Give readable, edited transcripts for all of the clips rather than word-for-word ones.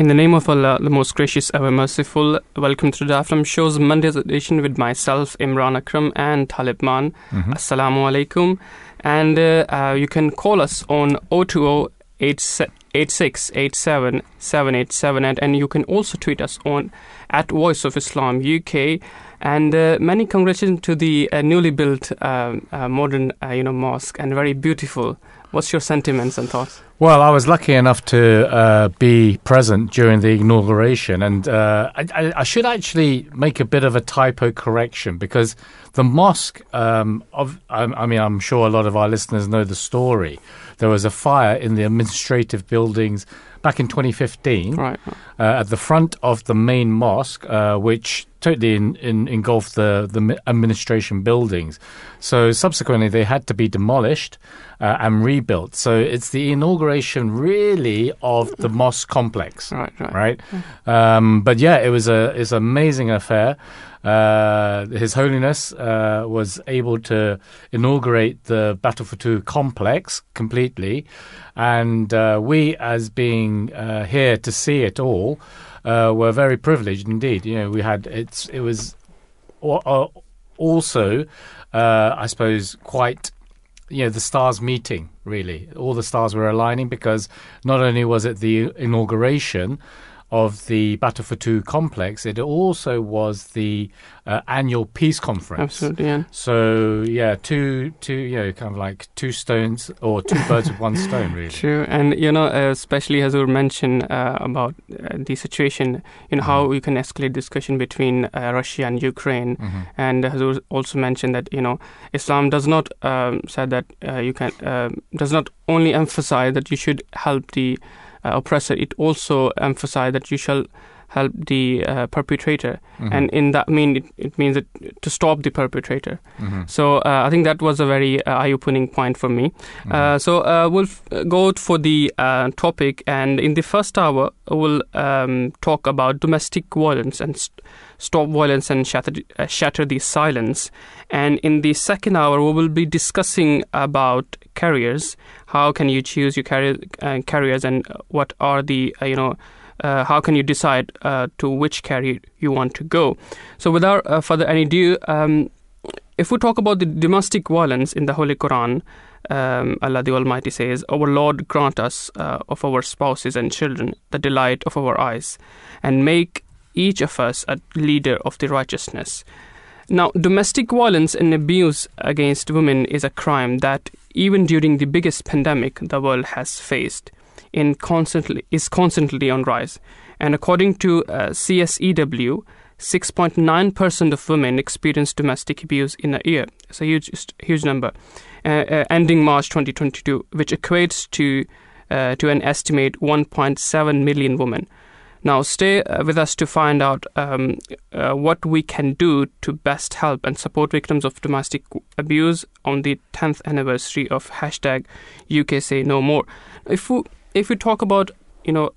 In the name of Allah, the most gracious, ever merciful, welcome to the Da'aflam Shows Monday's edition with myself, Imran Akram and Talib Mann. Assalamu alaikum. And you can call us on 020 86 87 787, and you can also tweet us on at Voice of Islam UK. And many congratulations to the newly built modern mosque, and very beautiful. What's your sentiments and thoughts? Well, I was lucky enough to be present during the inauguration, and I should actually make a bit of a typo correction, because the mosque, I'm sure a lot of our listeners know the story. There was a fire in the administrative buildings back in 2015, right, at the front of the main mosque, which totally engulfed the administration buildings. So subsequently, they had to be demolished and rebuilt. So it's the inauguration, really, of the mosque complex, right? But yeah, it's an amazing affair. His Holiness was able to inaugurate the Baitul Futuh complex completely, and we, as being here to see it all, were very privileged indeed. You know, we had it was also, I suppose, quite, you know, the stars meeting, really. All the stars were aligning, because not only was it the inauguration of the Baitul Futuh complex, it also was the annual peace conference. Absolutely, yeah. So yeah, two, you know, kind of like two stones, or two birds with one stone, really. True, and you know, especially as we mentioned about the situation, you know, how you can escalate discussion between Russia and Ukraine, and Hazur also mentioned that, you know, Islam does not said that you can does not only emphasize that you should help the oppressor, it also emphasized that you shall help the perpetrator, and in that it means that to stop the perpetrator. So I think that was a very eye-opening point for me. So we'll go for the topic, and in the first hour we'll talk about domestic violence and stop violence and shatter the silence. And in the second hour, we will be discussing about careers. How can you choose your careers, and what are the how can you decide to which career you want to go? So without further ado, if we talk about the domestic violence in the Holy Quran, Allah the Almighty says, "Our Lord grant us of our spouses and children the delight of our eyes, and make each of us a leader of the righteousness." Now, domestic violence and abuse against women is a crime that, even during the biggest pandemic the world has faced, is constantly on rise. And according to CSEW, 6.9% of women experience domestic abuse in a year. It's a huge number. Ending March 2022, which equates to an estimate 1.7 million women. Now, stay with us to find out what we can do to best help and support victims of domestic abuse on the 10th anniversary of #UKSayNoMore. If we talk about, you know,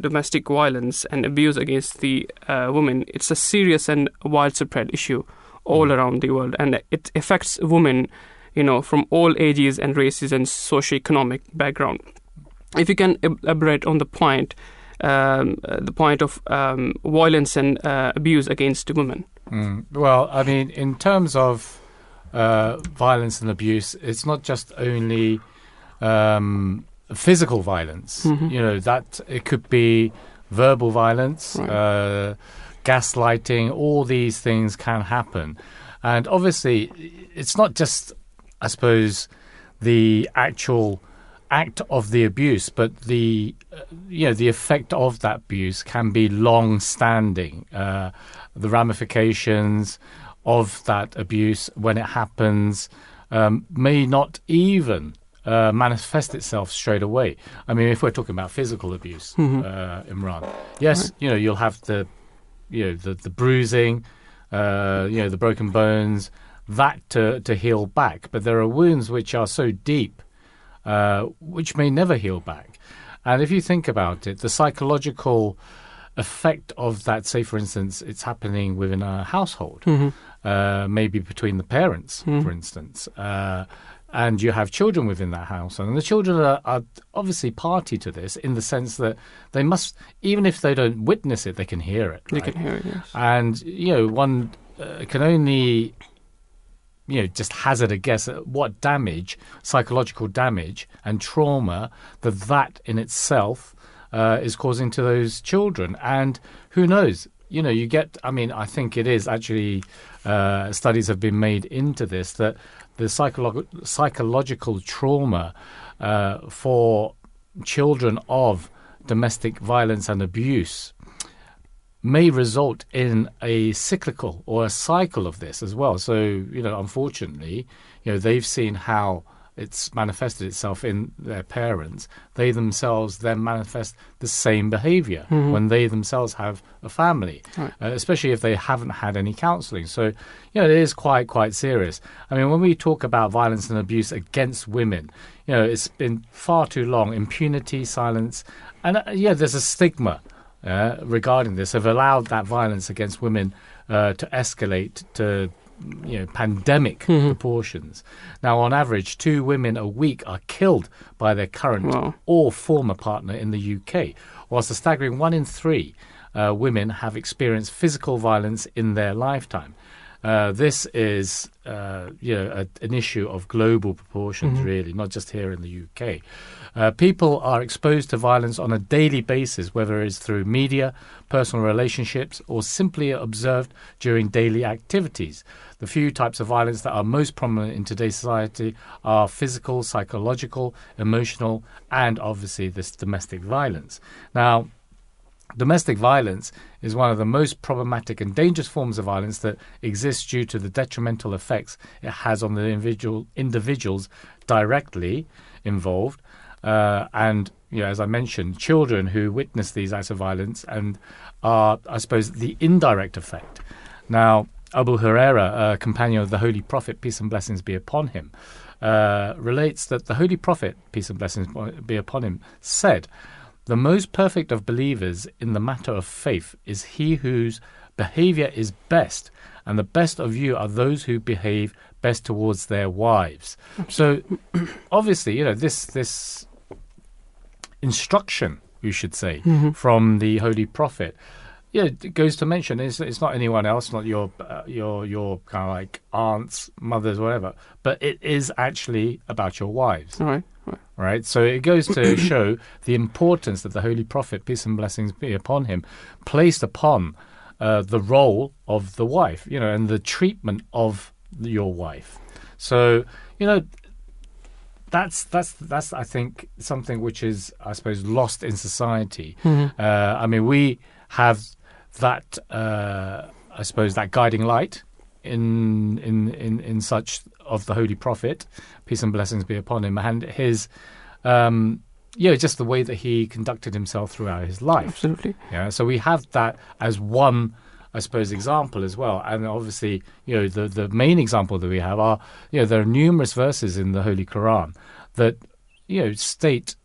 domestic violence and abuse against the women, it's a serious and widespread issue all around the world, and it affects women, you know, from all ages and races and socioeconomic background. If you can elaborate on the point of violence and abuse against women. Well, I mean, in terms of violence and abuse, it's not just only physical violence. You know, that it could be verbal violence, gaslighting. All these things can happen, and obviously, it's not just, I suppose, the actual act of the abuse, but the the effect of that abuse can be long-standing. The ramifications of that abuse, when it happens, may not even manifest itself straight away. I mean, if we're talking about physical abuse, Imran, yes, you know, you'll have the bruising, the broken bones, that to heal back. But there are wounds which are so deep, which may never heal back. And if you think about it, the psychological effect of that, say, for instance, it's happening within a household, maybe between the parents, for instance, and you have children within that household. And the children are obviously party to this in the sense that they must, even if they don't witness it, they can hear it. Right? They can hear it, yes. And, you know, one can only, you know, just hazard a guess at what damage, psychological damage and trauma that in itself is causing to those children. And who knows? You know, you get, I mean, I think it is actually, studies have been made into this, that the psychological trauma for children of domestic violence and abuse may result in a cyclical or a cycle of this as well. So, you know, unfortunately, you know, they've seen how it's manifested itself in their parents. They themselves then manifest the same behavior when they themselves have a family, especially if they haven't had any counseling. So, you know, it is quite serious. I mean, when we talk about violence and abuse against women, you know, it's been far too long, impunity, silence. And, yeah, there's a stigma regarding this. Have allowed that violence against women to escalate to, you know, pandemic proportions. Now, on average, 2 women a week are killed by their current or former partner in the UK, whilst a staggering 1 in 3 women have experienced physical violence in their lifetime. This is, you know, an issue of global proportions, really, not just here in the UK. People are exposed to violence on a daily basis, whether it's through media, personal relationships, or simply observed during daily activities. The few types of violence that are most prominent in today's society are physical, psychological, emotional, and obviously this domestic violence. Now, domestic violence is one of the most problematic and dangerous forms of violence that exists due to the detrimental effects it has on the individuals directly involved. And, you know, as I mentioned, children who witness these acts of violence and are, I suppose, the indirect effect. Now, Abu Huraira, a companion of the Holy Prophet, peace and blessings be upon him, relates that the Holy Prophet, peace and blessings be upon him, said, "The most perfect of believers in the matter of faith is he whose behavior is best, and the best of you are those who behave best towards their wives." So, obviously, you know, this instruction, you should say, from the Holy Prophet, yeah, it goes to mention it's not anyone else, not your kind of like aunts, mothers, whatever, but it is actually about your wives. All right. So it goes to show the importance that the Holy Prophet, peace and blessings be upon him, placed upon the role of the wife, you know, and the treatment of your wife. So, you know, that's I think something which is, I suppose, lost in society. I mean, we have that, I suppose, that guiding light in such of the Holy Prophet, peace and blessings be upon him, and his, you know, just the way that he conducted himself throughout his life. Absolutely. Yeah. So we have that as one, I suppose, example as well. And obviously, you know, the main example that we have are, you know, there are numerous verses in the Holy Quran that, you know, state,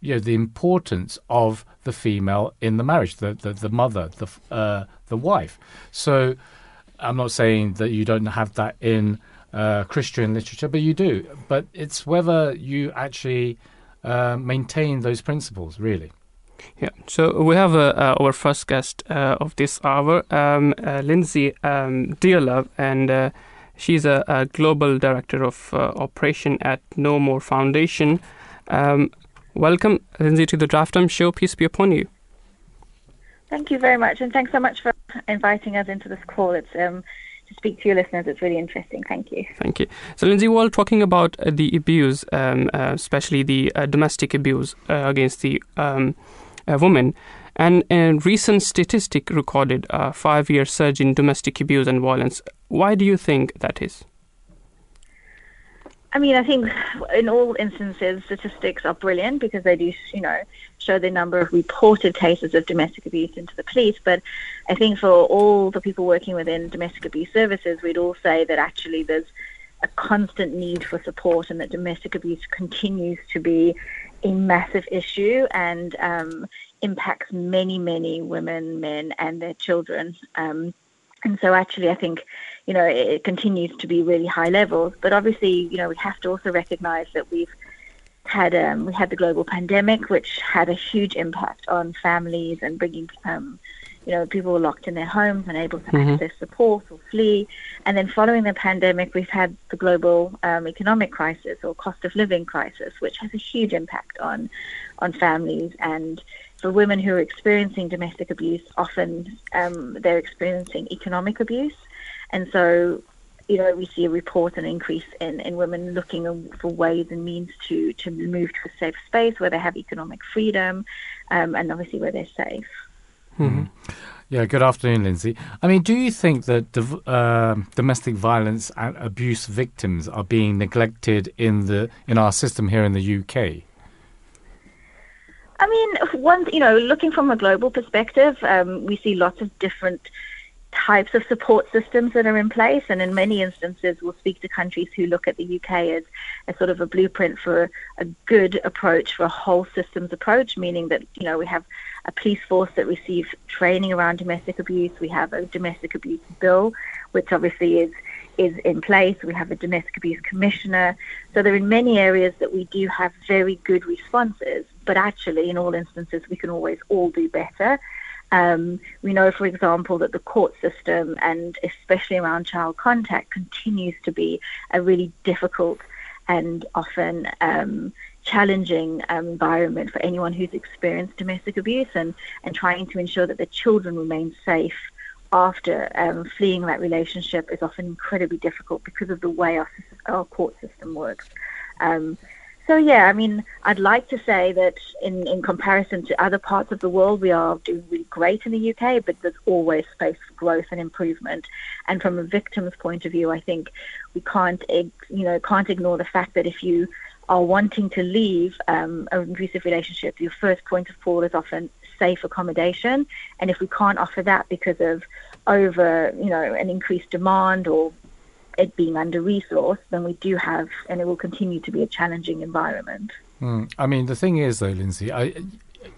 you know, the importance of the female in the marriage, the mother, the wife. So I'm not saying that you don't have that in Christian literature, but you do. But it's whether you actually maintain those principles, really. Yeah. So we have our first guest of this hour, Lindsay Dear Love, and she's a global director of operation at No More Foundation. Welcome, Lindsay, to the Da'aflam Show. Peace be upon you. Thank you very much, and thanks so much for inviting us into this call. It's to speak to your listeners. It's really interesting. Thank you. Thank you. So, Lindsay, we're all talking about the abuse, especially the domestic abuse against the women. And a recent statistic recorded a 5-year surge in domestic abuse and violence. Why do you think that is? I mean, I think in all instances, statistics are brilliant because they do, you know, show the number of reported cases of domestic abuse into the police. But I think for all the people working within domestic abuse services, we'd all say that actually there's a constant need for support and that domestic abuse continues to be a massive issue and impacts many, many women, men and their children And so actually, I think, you know, it continues to be really high levels. But obviously, you know, we have to also recognise that we had the global pandemic, which had a huge impact on families and bringing, you know, people were locked in their homes, unable to access support or flee. And then following the pandemic, we've had the global economic crisis or cost of living crisis, which has a huge impact on families. And for women who are experiencing domestic abuse, often they're experiencing economic abuse. And so, you know, we see a report, an increase in women looking for ways and means to move to a safe space where they have economic freedom and obviously where they're safe. Mm-hmm. Yeah, good afternoon, Lindsay. I mean, do you think that domestic violence and abuse victims are being neglected in our system here in the UK? I mean, you know, looking from a global perspective, we see lots of different types of support systems that are in place, and in many instances we'll speak to countries who look at the UK as a sort of a blueprint for a good approach, for a whole systems approach, meaning that, you know, we have a police force that receives training around domestic abuse, we have a domestic abuse bill which obviously is in place, we have a domestic abuse commissioner. So there are many areas that we do have very good responses, but actually in all instances we can always all do better. We know, for example, that the court system, and especially around child contact, continues to be a really difficult and often challenging environment for anyone who's experienced domestic abuse, and trying to ensure that the children remain safe after fleeing that relationship is often incredibly difficult because of the way our court system works. So, yeah, I mean, I'd like to say that in comparison to other parts of the world, we are doing really great in the UK, but there's always space for growth and improvement. And from a victim's point of view, I think we can't ignore the fact that if you are wanting to leave an abusive relationship, your first point of call is often safe accommodation. And if we can't offer that because of an increased demand or it being under-resourced, then we do have, and it will continue to be, a challenging environment. I mean, the thing is, though, Lindsay,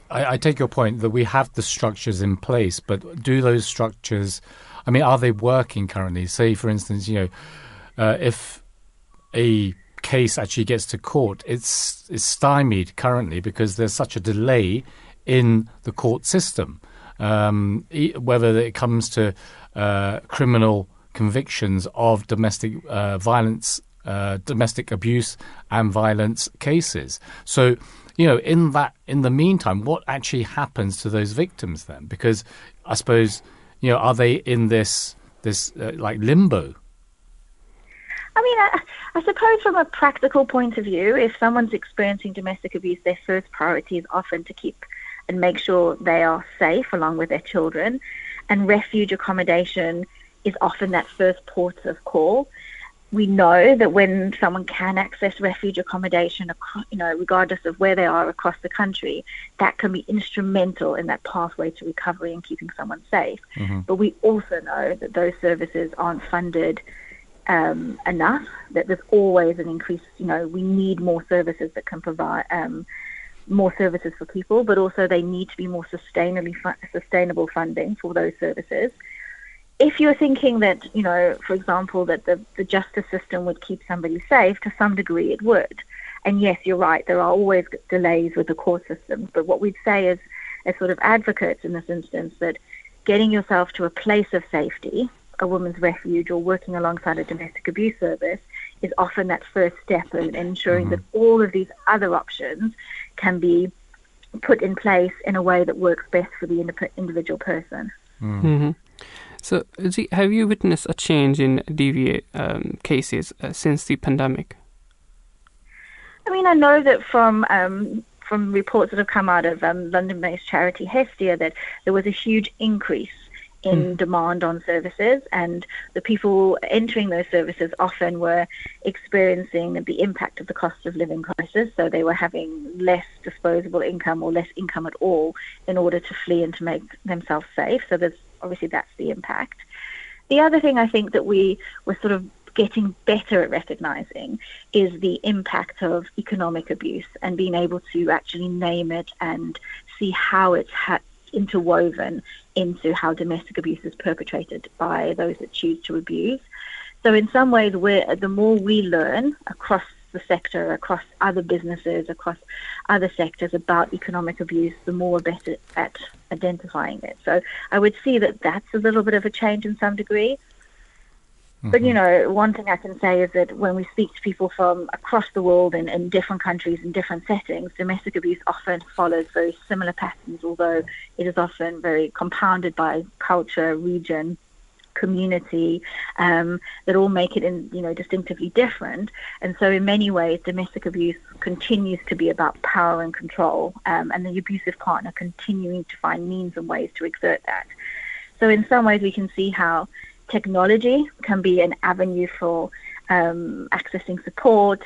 I take your point that we have the structures in place, but do those structures, I mean, are they working currently? Say, for instance, you know, if a case actually gets to court, it's stymied currently because there's such a delay in the court system, whether it comes to criminal convictions of domestic violence, domestic abuse and violence cases. So, you know, in the meantime, what actually happens to those victims then? Because I suppose, you know, are they in this like limbo? I mean, I suppose from a practical point of view, if someone's experiencing domestic abuse, their first priority is often to keep and make sure they are safe along with their children, and refuge accommodation is often that first port of call. We know that when someone can access refuge accommodation, you know, regardless of where they are across the country, that can be instrumental in that pathway to recovery and keeping someone safe. Mm-hmm. But we also know that those services aren't funded enough, that there's always an increase, you know, we need more services that can provide more services for people, but also they need to be more sustainable funding for those services. If you're thinking that, you know, for example, that the justice system would keep somebody safe, to some degree it would. And yes, you're right, there are always delays with the court system. But what we'd say is, as sort of advocates in this instance, that getting yourself to a place of safety, a woman's refuge, or working alongside a domestic abuse service is often that first step in ensuring that all of these other options can be put in place in a way that works best for the individual person. Mm-hmm. So, have you witnessed a change in DVA cases since the pandemic? I mean, I know that from reports that have come out of London-based charity Hestia that there was a huge increase in demand on services, and the people entering those services often were experiencing the impact of the cost of living crisis, so they were having less disposable income or less income at all in order to flee and to make themselves safe. So there's obviously, that's the impact. The other thing I think that we were sort of getting better at recognising is the impact of economic abuse, and being able to actually name it and see how it's interwoven into how domestic abuse is perpetrated by those that choose to abuse. So in some ways, the more we learn across the sector, across other businesses, across other sectors about economic abuse, the more we're better at identifying it. So I would see that that's a little bit of a change in some degree. Mm-hmm. But, you know, one thing I can say is that when we speak to people from across the world in different countries and different settings, domestic abuse often follows very similar patterns, although it is often very compounded by culture, region, community, that all make it, in, you know, distinctively different. And so in many ways, domestic abuse continues to be about power and control, and the abusive partner continuing to find means and ways to exert that. So in some ways, we can see how technology can be an avenue for accessing support,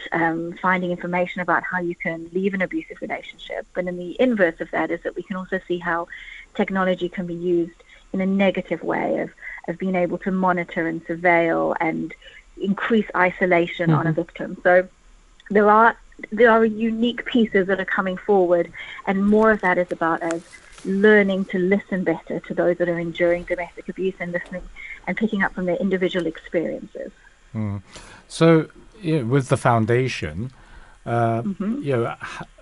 finding information about how you can leave an abusive relationship. But in the inverse of that is that we can also see how technology can be used in a negative way of being able to monitor and surveil and increase isolation on a victim. So there are unique pieces that are coming forward, and more of that is about us learning to listen better to those that are enduring domestic abuse and listening and picking up from their individual experiences. Mm. So, you know, with the foundation, you know,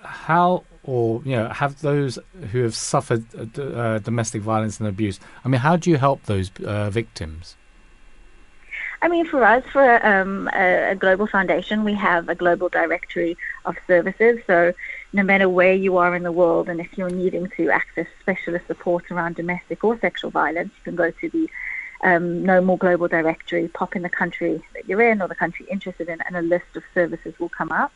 how, or, you know, have those who have suffered domestic violence and abuse, I mean, how do you help those victims? I mean, for us, for a global foundation, we have a global directory of services. So no matter where you are in the world, and if you're needing to access specialist support around domestic or sexual violence, you can go to the No More global directory, pop in the country that you're in or the country interested in, and a list of services will come up.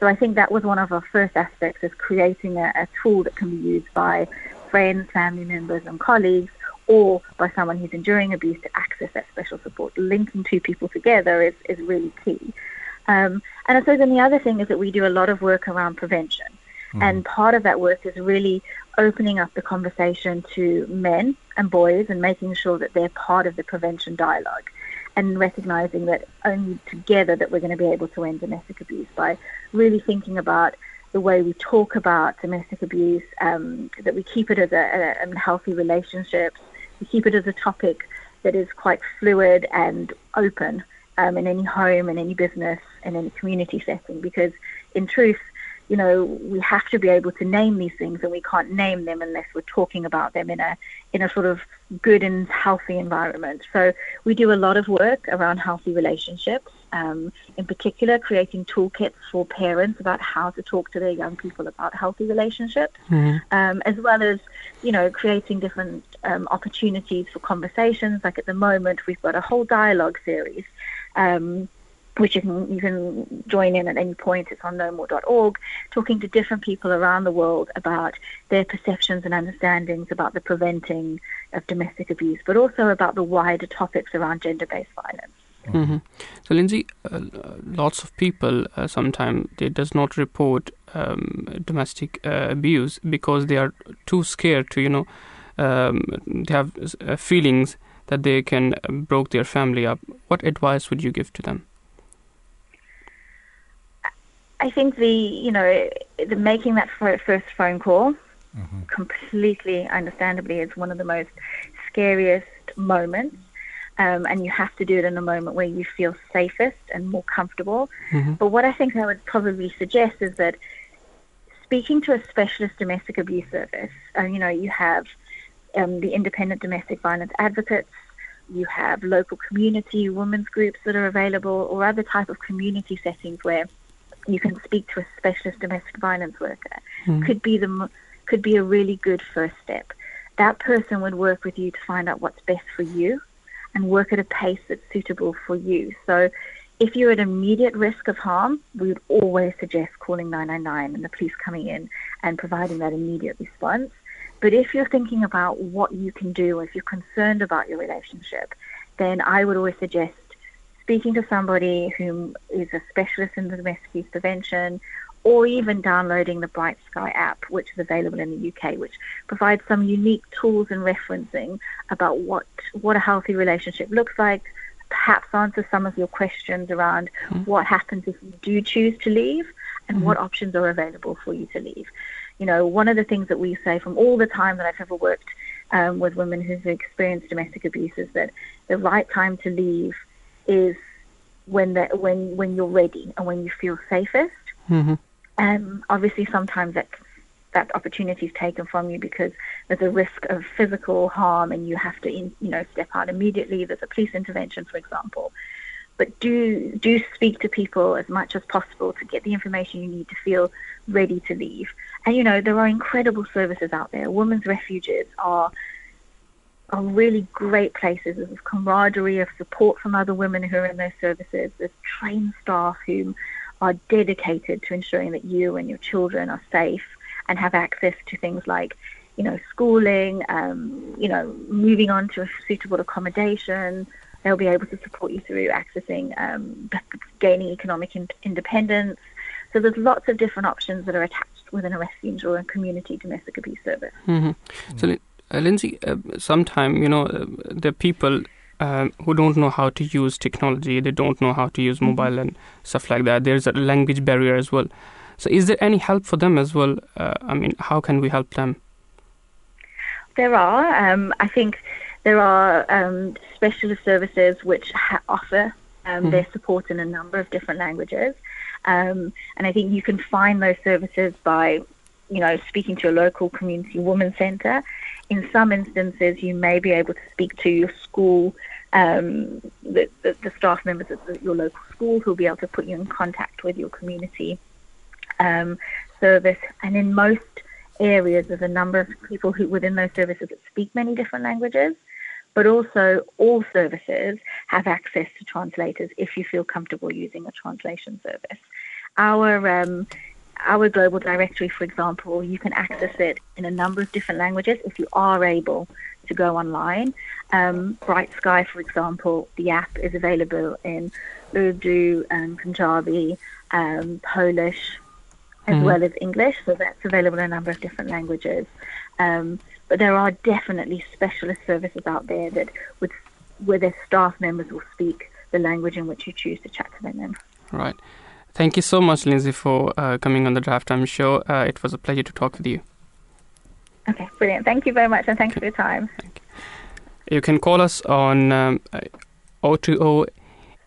So I think that was one of our first aspects, is creating a tool that can be used by friends, family members and colleagues, or by someone who's enduring abuse to access that special support. Linking two people together is really key. And I suppose then the other thing is that we do a lot of work around prevention. Mm. And part of that work is really opening up the conversation to men and boys and making sure that they're part of the prevention dialogue, and recognizing that only together that we're going to be able to end domestic abuse, by really thinking about the way we talk about domestic abuse, that we keep it as a healthy relationships, we keep it as a topic that is quite fluid and open in any home, in any business, in any community setting, because in truth, you know, we have to be able to name these things, and we can't name them unless we're talking about them in a sort of good and healthy environment. So we do a lot of work around healthy relationships, in particular creating toolkits for parents about how to talk to their young people about healthy relationships, as well as, you know, creating different opportunities for conversations. Like at the moment, we've got a whole dialogue series, which you can join in at any point. It's on nomore.org, talking to different people around the world about their perceptions and understandings about the preventing of domestic abuse, but also about the wider topics around gender-based violence. Mm-hmm. So, Lindsay, lots of people sometimes they does not report domestic abuse because they are too scared to, you know, they have feelings that they can break their family up. What advice would you give to them? I think the making that first phone call, completely understandably, is one of the most scariest moments, and you have to do it in a moment where you feel safest and more comfortable. But what I think I would probably suggest is that speaking to a specialist domestic abuse service, you know, you have the independent domestic violence advocates, you have local community women's groups that are available, or other type of community settings where you can speak to a specialist domestic violence worker. Could be a really good first step. That person would work with you to find out what's best for you and work at a pace that's suitable for you. So if you're at immediate risk of harm, we would always suggest calling 999 and the police coming in and providing that immediate response. But if you're thinking about what you can do, or if you're concerned about your relationship, then I would always suggest speaking to somebody who is a specialist in domestic abuse prevention, or even downloading the Bright Sky app, which is available in the UK, which provides some unique tools and referencing about what a healthy relationship looks like, perhaps answer some of your questions around what happens if you do choose to leave and what options are available for you to leave. you know, one of the things that we say from all the time that I've ever worked with women who've experienced domestic abuse is that the right time to leave is when you're ready and when you feel safest. Mm-hmm. Obviously, sometimes that opportunity is taken from you because there's a risk of physical harm and you have to, step out immediately. There's a police intervention, for example. But do speak to people as much as possible to get the information you need to feel ready to leave. And, there are incredible services out there. Women's refuges are really great places. There's camaraderie of support from other women who are in those services. There's trained staff who are dedicated to ensuring that you and your children are safe and have access to things like, schooling, moving on to a suitable accommodation. They'll be able to support you through accessing, gaining economic independence. So there's lots of different options that are attached within a refuge or a community domestic abuse service. Mm-hmm. So, Lindsay, sometimes, there are people who don't know how to use technology. They don't know how to use mobile and stuff like that. There's a language barrier as well. So is there any help for them as well? How can we help them? There are. I think there are specialist services which offer their support in a number of different languages. And I think you can find those services by, speaking to a local community women's centre. In some instances, you may be able to speak to your school, the staff members at your local school who will be able to put you in contact with your community service. And in most areas, there's a number of people within those services that speak many different languages, but also all services have access to translators if you feel comfortable using a translation service. Our global directory, for example, you can access it in a number of different languages if you are able to go online. Bright Sky, for example, the app is available in Urdu and Punjabi, Polish, as well as English, so that's available in a number of different languages. But there are definitely specialist services out there that where their staff members will speak the language in which you choose to chat to them in. Right. Thank you so much, Lindsay, for coming on the Draft Time Show. It was a pleasure to talk with you. Okay, brilliant. Thank you very much, and thanks for your time. Thank you. You can call us on 020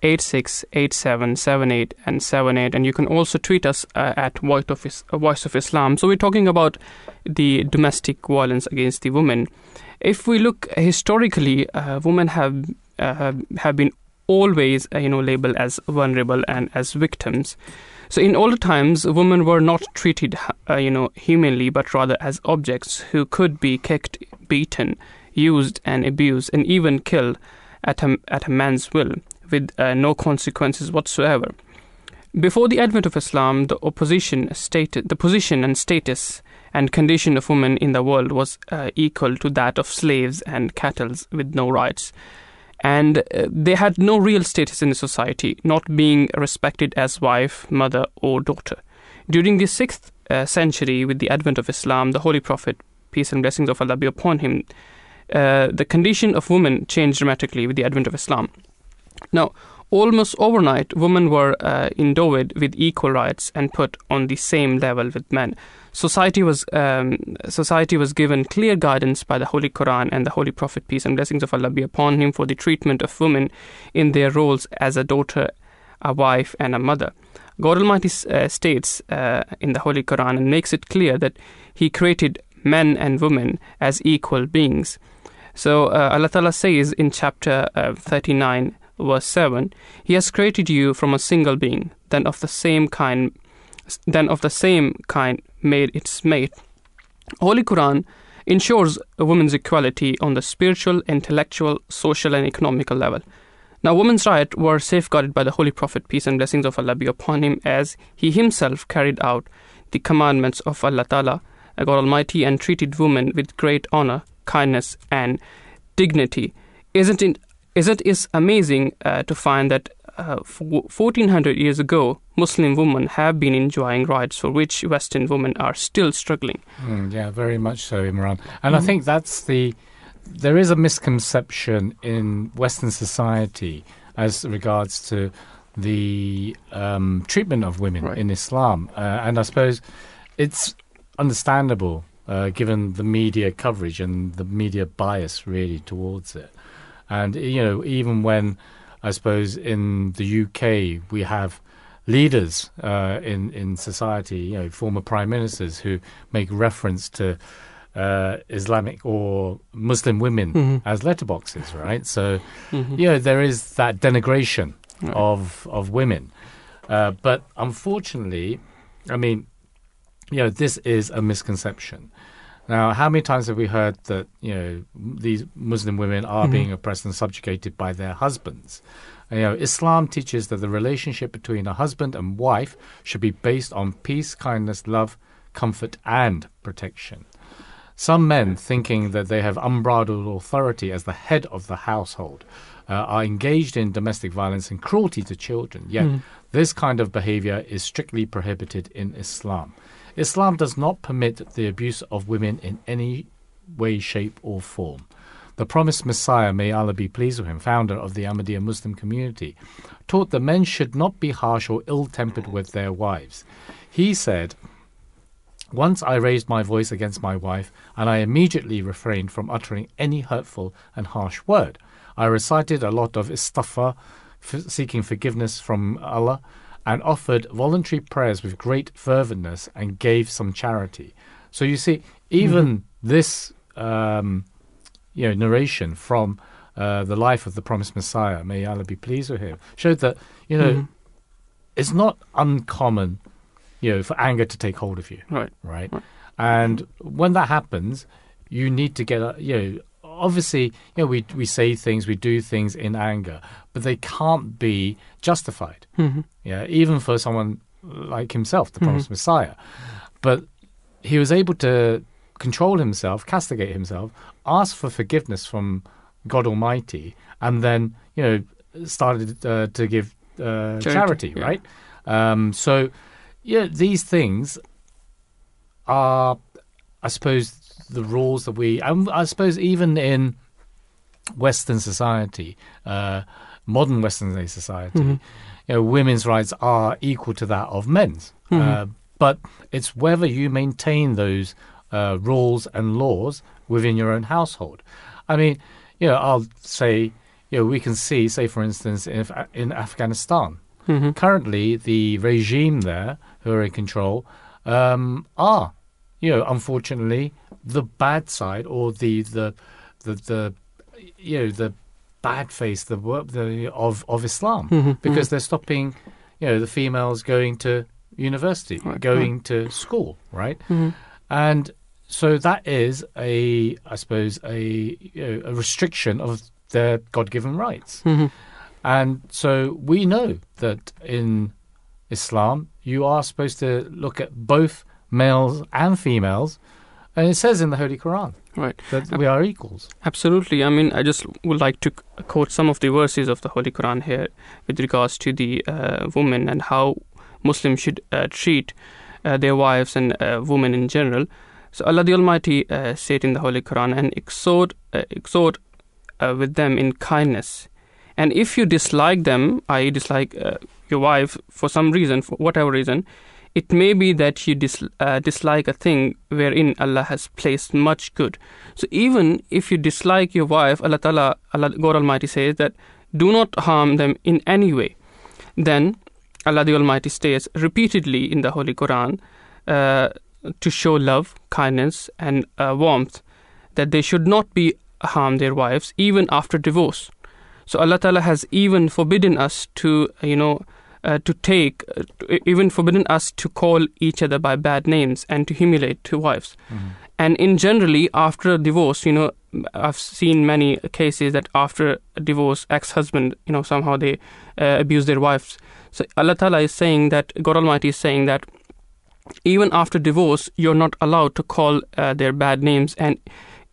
868778 and 78, and you can also tweet us at Voice of Islam. So we're talking about the domestic violence against the women. If we look historically, women have been always labeled as vulnerable and as victims. So in older times, women were not treated humanely, but rather as objects who could be kicked, beaten, used and abused, and even killed at a man's will, with no consequences whatsoever. Before the advent of Islam, the position and status and condition of women in the world was equal to that of slaves and cattle with no rights. And they had no real status in the society, not being respected as wife, mother or daughter. During the 6th century, with the advent of Islam, the Holy Prophet, peace and blessings of Allah be upon him, the condition of women changed dramatically with the advent of Islam. Now, almost overnight, women were endowed with equal rights and put on the same level with men. Society was given clear guidance by the Holy Quran and the Holy Prophet, peace and blessings of Allah be upon him, for the treatment of women in their roles as a daughter, a wife and a mother. God Almighty states in the Holy Quran and makes it clear that He created men and women as equal beings. So Allah Ta'ala says in chapter 39, verse 7, He has created you from a single being, then of the same kind made its mate. Holy Quran ensures a woman's equality on the spiritual, intellectual, social and economical level. Now, women's rights were safeguarded by the Holy Prophet, peace and blessings of Allah be upon him, as he himself carried out the commandments of Allah Ta'ala, God Almighty, and treated women with great honor, kindness and dignity. Isn't it amazing to find that 1400 years ago, Muslim women have been enjoying rights for which Western women are still struggling. Yeah, very much so, Imran. And I think there is a misconception in Western society as regards to the treatment of women in Islam. And I suppose it's understandable given the media coverage and the media bias really towards it. And, you know, even when I suppose in the UK we have leaders in society, you know, former prime ministers who make reference to Islamic or Muslim women as letterboxes, right? So, you know, there is that denigration of women. But unfortunately, I mean, you know, this is a misconception. Now, how many times have we heard that, you know, these Muslim women are being oppressed and subjugated by their husbands? You know, Islam teaches that the relationship between a husband and wife should be based on peace, kindness, love, comfort, and protection. Some men, thinking that they have unbridled authority as the head of the household, are engaged in domestic violence and cruelty to children. Yet, this kind of behavior is strictly prohibited in Islam. Islam does not permit the abuse of women in any way, shape, or form. The Promised Messiah, may Allah be pleased with him, founder of the Ahmadiyya Muslim community, taught that men should not be harsh or ill-tempered with their wives. He said, "Once I raised my voice against my wife, and I immediately refrained from uttering any hurtful and harsh word. I recited a lot of istighfar, seeking forgiveness from Allah, and offered voluntary prayers with great ferventness and gave some charity." So you see, even this you know, narration from the life of the Promised Messiah, may Allah be pleased with him, showed that, you know, it's not uncommon, you know, for anger to take hold of you. Right. And when that happens, you need to get, you know, obviously, you know, we say things, we do things in anger, but they can't be justified. Yeah, even for someone like himself, the Promised Messiah. But he was able to control himself, castigate himself, ask for forgiveness from God Almighty, and then, you know, started to give charity, right? So, yeah, these things are, I suppose, the rules that we... I suppose even in Western society, modern Western society, you know, women's rights are equal to that of men's. But it's whether you maintain those rules and laws within your own household. I mean, you know, I'll say, you know, we can see, say, for instance, in Afghanistan, currently the regime there who are in control are, you know, unfortunately, the bad side or the you know, the bad face of Islam, because they're stopping, you know, the females going to university, going to school, right? And so that is a, I suppose, you know, a restriction of their God-given rights. And so we know that in Islam, you are supposed to look at both males and females. And it says in the Holy Quran that we are equals. Absolutely. I mean, I just would like to quote some of the verses of the Holy Quran here with regards to the women and how Muslims should treat their wives and women in general. So Allah the Almighty said in the Holy Quran, "And exhort with them in kindness. And if you dislike them," i.e. dislike your wife for some reason, for whatever reason, "it may be that you dislike a thing wherein Allah has placed much good." So even if you dislike your wife, Allah Ta'ala, God Almighty says that do not harm them in any way. Then Allah the Almighty states repeatedly in the Holy Quran to show love, kindness and warmth, that they should not be harm their wives even after divorce. So Allah Ta'ala has even forbidden us to, you know, even forbidden us to call each other by bad names and to humiliate to wives. And in generally, after a divorce, you know, I've seen many cases that after a divorce, ex-husband, you know, somehow they abuse their wives. So Allah Ta'ala is saying that, God Almighty is saying that even after divorce, you're not allowed to call their bad names. And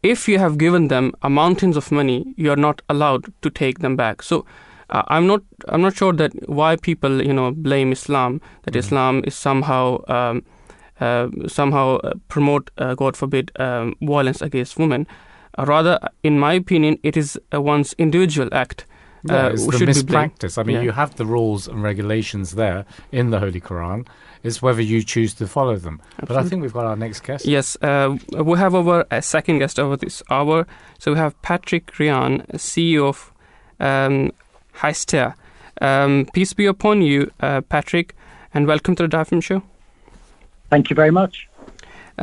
if you have given them a mountains of money, you're not allowed to take them back. So I'm not sure that why people, you know, blame Islam, that Islam is somehow promote, God forbid, violence against women. Rather, in my opinion, it is one's individual act. It's the mispractice. I mean, you have the rules and regulations there in the Holy Quran. It's whether you choose to follow them. Absolutely. But I think we've got our next guest. Yes, we have our second guest over this hour. So we have Patrick Ryan, CEO of Hestia. Peace be upon you, Patrick, and welcome to the Da'aflam Show. Thank you very much.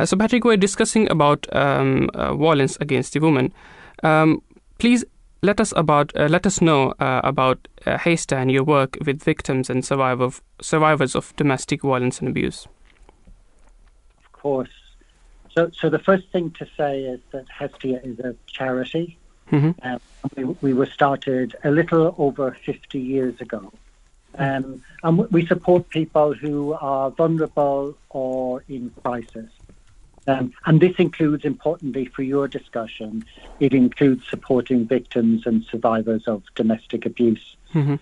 So, Patrick, we're discussing about violence against the women. Please let us know about Hestia and your work with victims and survivors of domestic violence and abuse. Of course. So the first thing to say is that Hestia is a charity. Mm-hmm. We were started a little over 50 years ago. And we support people who are vulnerable or in crisis. And this includes, importantly for your discussion, it includes supporting victims and survivors of domestic abuse. Mm-hmm.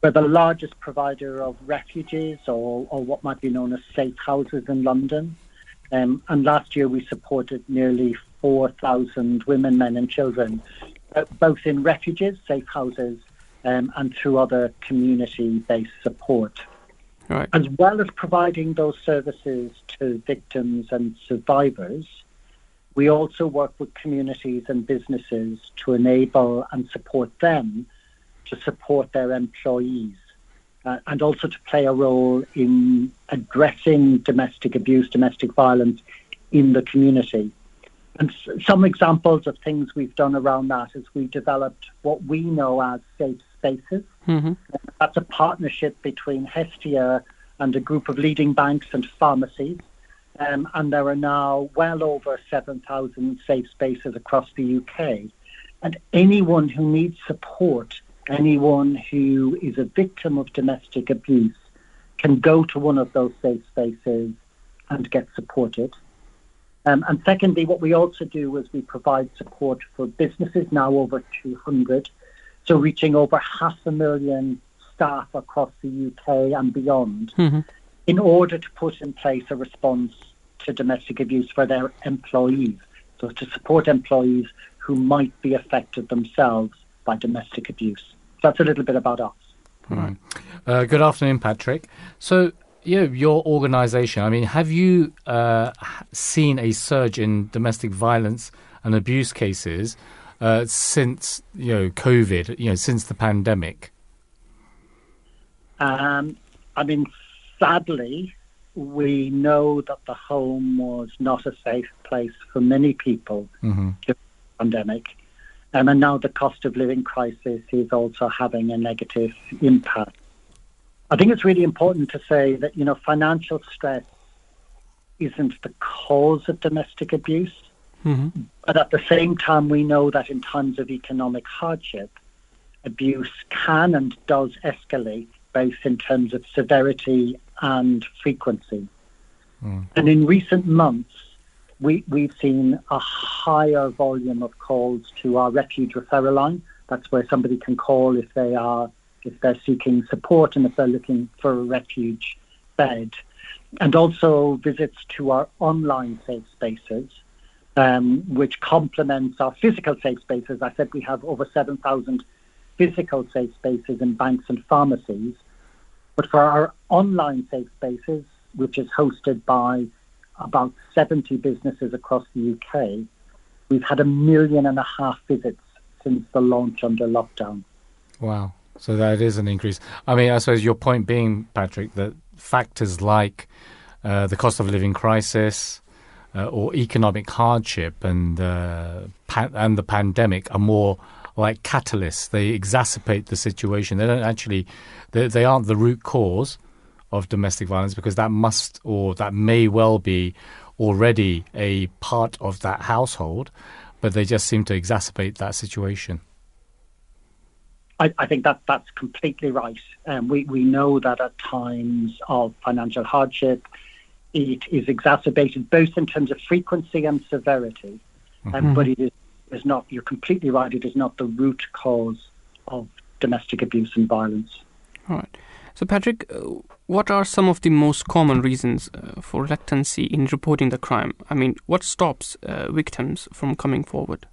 We're the largest provider of refugees or what might be known as safe houses in London. And last year we supported nearly 4,000 women, men and children, both in refuges, safe houses, and through other community-based support. Right. As well as providing those services to victims and survivors, we also work with communities and businesses to enable and support them to support their employees, and also to play a role in addressing domestic abuse, domestic violence in the community. And some examples of things we've done around that is we developed what we know as safe spaces. Mm-hmm. That's a partnership between Hestia and a group of leading banks and pharmacies. And there are now well over 7,000 safe spaces across the UK. And anyone who needs support, anyone who is a victim of domestic abuse, can go to one of those safe spaces and get supported. And secondly, what we also do is we provide support for businesses, now over 200, so reaching over 500,000 staff across the UK and beyond, mm-hmm. in order to put in place a response to domestic abuse for their employees, so to support employees who might be affected themselves by domestic abuse. So that's a little bit about us. Right. Good afternoon, Patrick. So, your organisation, I mean, have you seen a surge in domestic violence and abuse cases since, COVID, since the pandemic? Sadly, we know that the home was not a safe place for many people, mm-hmm. during the pandemic. And now the cost of living crisis is also having a negative impact. I think it's really important to say that, financial stress isn't the cause of domestic abuse. Mm-hmm. But at the same time, we know that in times of economic hardship, abuse can and does escalate, both in terms of severity and frequency. Mm. And in recent months, we've seen a higher volume of calls to our refuge referral line. That's where somebody can call if they're seeking support and if they're looking for a refuge bed. And also visits to our online safe spaces, which complements our physical safe spaces. I said we have over 7,000 physical safe spaces in banks and pharmacies. But for our online safe spaces, which is hosted by about 70 businesses across the UK, we've had 1.5 million visits since the launch under lockdown. Wow. So that is an increase. I mean, I suppose your point being, Patrick, that factors like the cost of living crisis or economic hardship and the pandemic are more like catalysts. They exacerbate the situation. They don't actually, they aren't the root cause of domestic violence, because that may well be already a part of that household, but they just seem to exacerbate that situation. I think that's completely right. We know that at times of financial hardship, it is exacerbated both in terms of frequency and severity. Mm-hmm. But it is not, you're completely right, it is not the root cause of domestic abuse and violence. All right. So, Patrick, what are some of the most common reasons for reluctancy in reporting the crime? I mean, what stops victims from coming forward?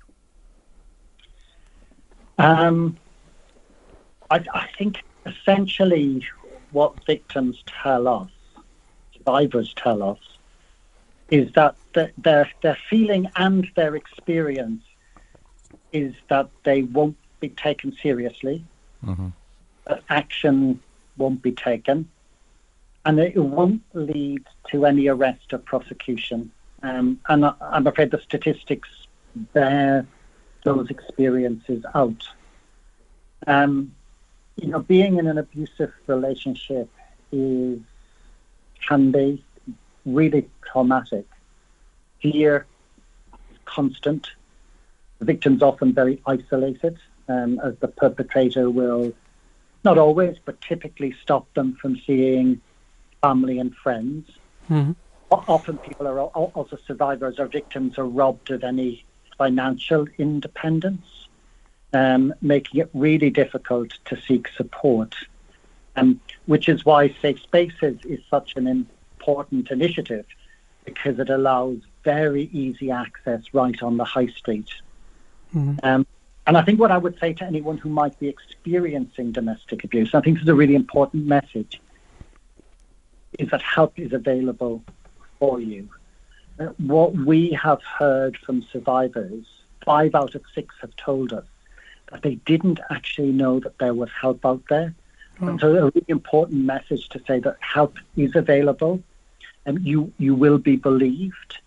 I think essentially what victims tell us, survivors tell us is that their feeling and their experience is that they won't be taken seriously, mm-hmm. that action won't be taken, and it won't lead to any arrest or prosecution. And I'm afraid the statistics bear those experiences out. You know, being in an abusive relationship can be really traumatic. Fear is constant. The victim's often very isolated, as the perpetrator will, not always, but typically stop them from seeing family and friends. Mm-hmm. Often people are also survivors or victims are robbed of any financial independence, making it really difficult to seek support, which is why Safe Spaces is such an important initiative, because it allows very easy access right on the high street. Mm-hmm. And I think what I would say to anyone who might be experiencing domestic abuse, I think this is a really important message, is that help is available for you. What we have heard from survivors, 5 out of 6 have told us that they didn't actually know that there was help out there. Oh. And so a really important message to say that help is available and you will be believed.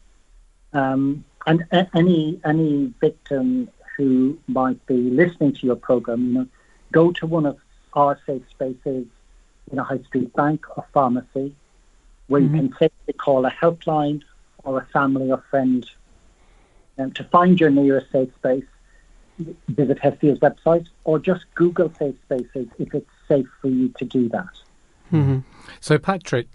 And any victim who might be listening to your program, go to one of our safe spaces in a high street bank or pharmacy where mm-hmm. you can safely call a helpline or a family or friend. To find your nearest safe space, visit Hestia's website or just Google safe spaces if it's safe for you to do that. Mm-hmm. So, Patrick,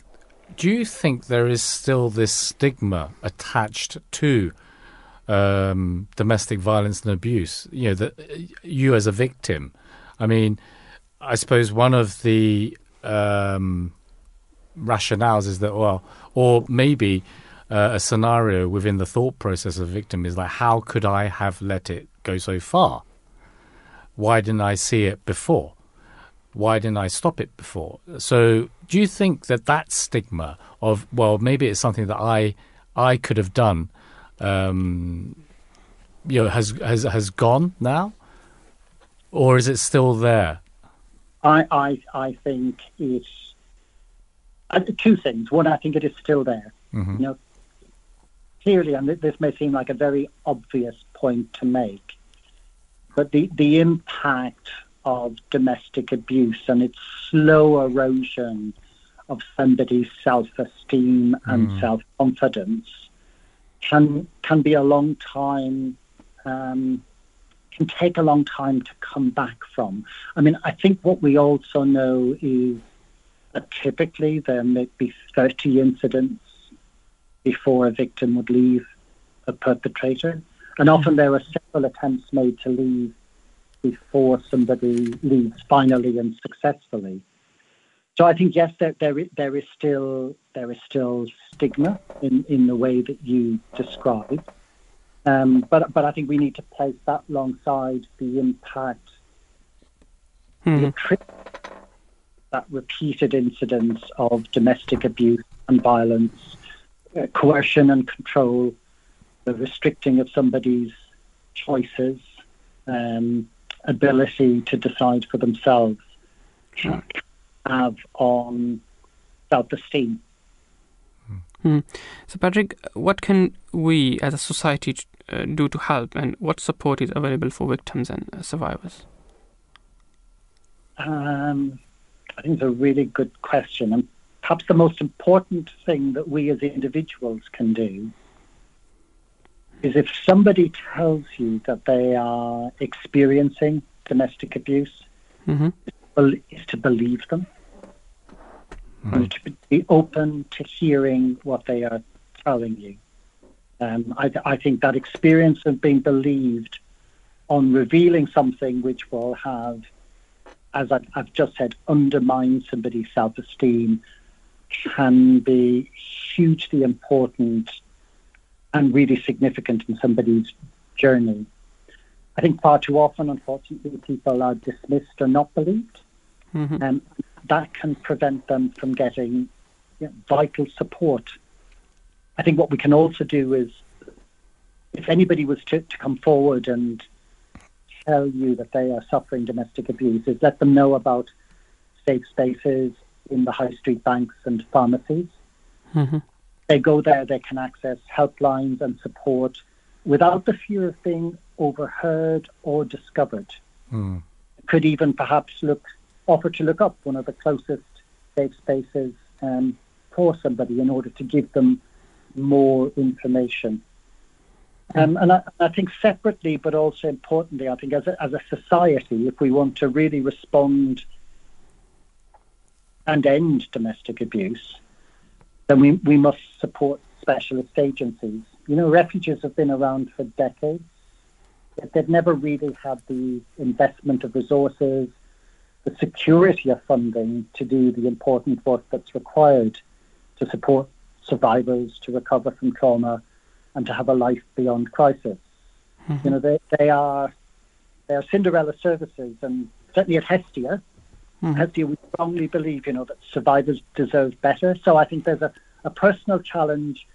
do you think there is still this stigma attached to domestic violence and abuse? You know, you as a victim. I mean, I suppose one of the rationales is that, well, or maybe a scenario within the thought process of a victim is like, how could I have let it go so far? Why didn't I see it before? Why didn't I stop it before? So do you think that stigma of, well, maybe it's something that I could have done, has gone now? Or is it still there? I think it's two things. One, I think it is still there. Mm-hmm. You know, clearly, and this may seem like a very obvious point to make, but the impact of domestic abuse and its slow erosion of somebody's self-esteem and self-confidence can be a long time, can take a long time to come back from. I mean, I think what we also know is that typically there may be 30 incidents before a victim would leave a perpetrator. And often there are several attempts made to leave before somebody leaves finally and successfully. So I think, yes, there is still stigma in the way that you describe. But I think we need to place that alongside the impact, that repeated incidents of domestic abuse and violence, coercion and control, the restricting of somebody's choices, ability to decide for themselves, have on self-esteem. Hmm. So, Patrick, what can we as a society do to help, and what support is available for victims and survivors? I think it's a really good question. And perhaps the most important thing that we as individuals can do is if somebody tells you that they are experiencing domestic abuse, is to believe them. And to be open to hearing what they are telling you. I think that experience of being believed on revealing something which will have, as I've just said, undermined somebody's self-esteem can be hugely important and really significant in somebody's journey. I think far too often, unfortunately, people are dismissed or not believed. That can prevent them from getting vital support. I think what we can also do is, if anybody was to come forward and tell you that they are suffering domestic abuse, is let them know about safe spaces in the high street banks and pharmacies. Mm-hmm. They go there, they can access helplines and support without the fear of being overheard or discovered. Mm. Could even perhaps offer to look up one of the closest safe spaces for somebody in order to give them more information. And I think separately, but also importantly, I think as a society, if we want to really respond and end domestic abuse, then we must support specialist agencies. You know, refuges have been around for decades. They've never really had the investment of resources, the security of funding to do the important work that's required to support survivors, to recover from trauma, and to have a life beyond crisis. Mm-hmm. You know, they are Cinderella services, and certainly at Hestia, mm-hmm. Hestia, we strongly believe, you know, that survivors deserve better. So I think there's a personal challenge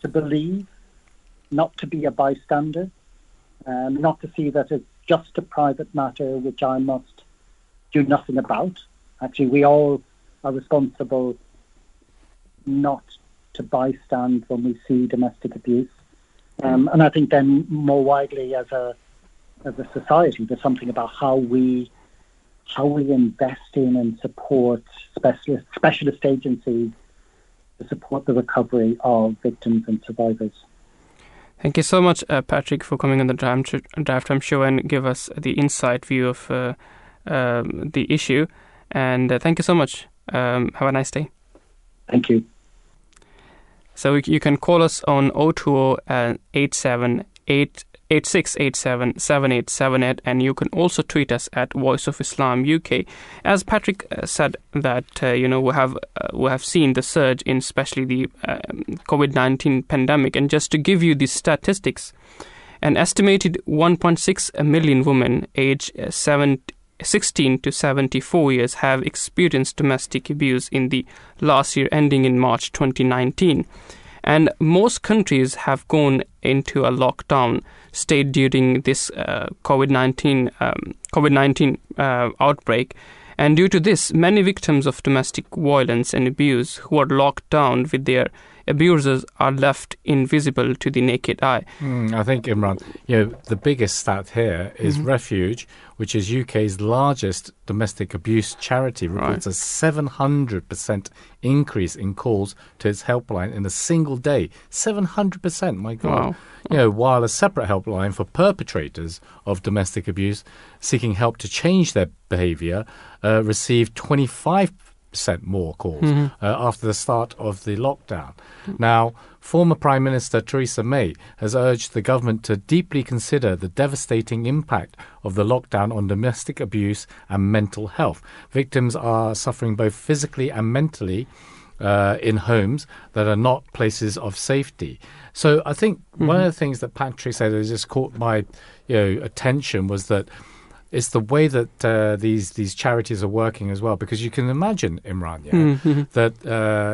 to believe, not to be a bystander. Not to see that it's just a private matter which I must do nothing about. Actually, we all are responsible not to bystand when we see domestic abuse. And I think then more widely as a society, there's something about how we invest in and support specialist agencies to support the recovery of victims and survivors. Thank you so much, Patrick, for coming on the Da'aflam Show and give us the inside view of the issue. And thank you so much. Have a nice day. Thank you. So you can call us on 020 87 8687 7878, and you can also tweet us at Voice of Islam UK. As Patrick said, that we have seen the surge in especially the COVID-19 pandemic, and just to give you the statistics, an estimated 1.6 million women aged 16 to 74 years have experienced domestic abuse in the last year ending in March 2019. And most countries have gone into a lockdown state during this COVID-19 outbreak. And due to this, many victims of domestic violence and abuse who are locked down with their abusers are left invisible to the naked eye. I think, Imran, the biggest stat here is mm-hmm. Refuge, which is UK's largest domestic abuse charity, reports a 700% increase in calls to its helpline in a single day. 700%, my God. Wow. While a separate helpline for perpetrators of domestic abuse seeking help to change their behaviour received 25% more calls after the start of the lockdown. Now, former Prime Minister Theresa May has urged the government to deeply consider the devastating impact of the lockdown on domestic abuse and mental health. Victims are suffering both physically and mentally in homes that are not places of safety. So I think one of the things that Patrick said that just caught my attention was that it's the way that these charities are working as well, because you can imagine, Imran, that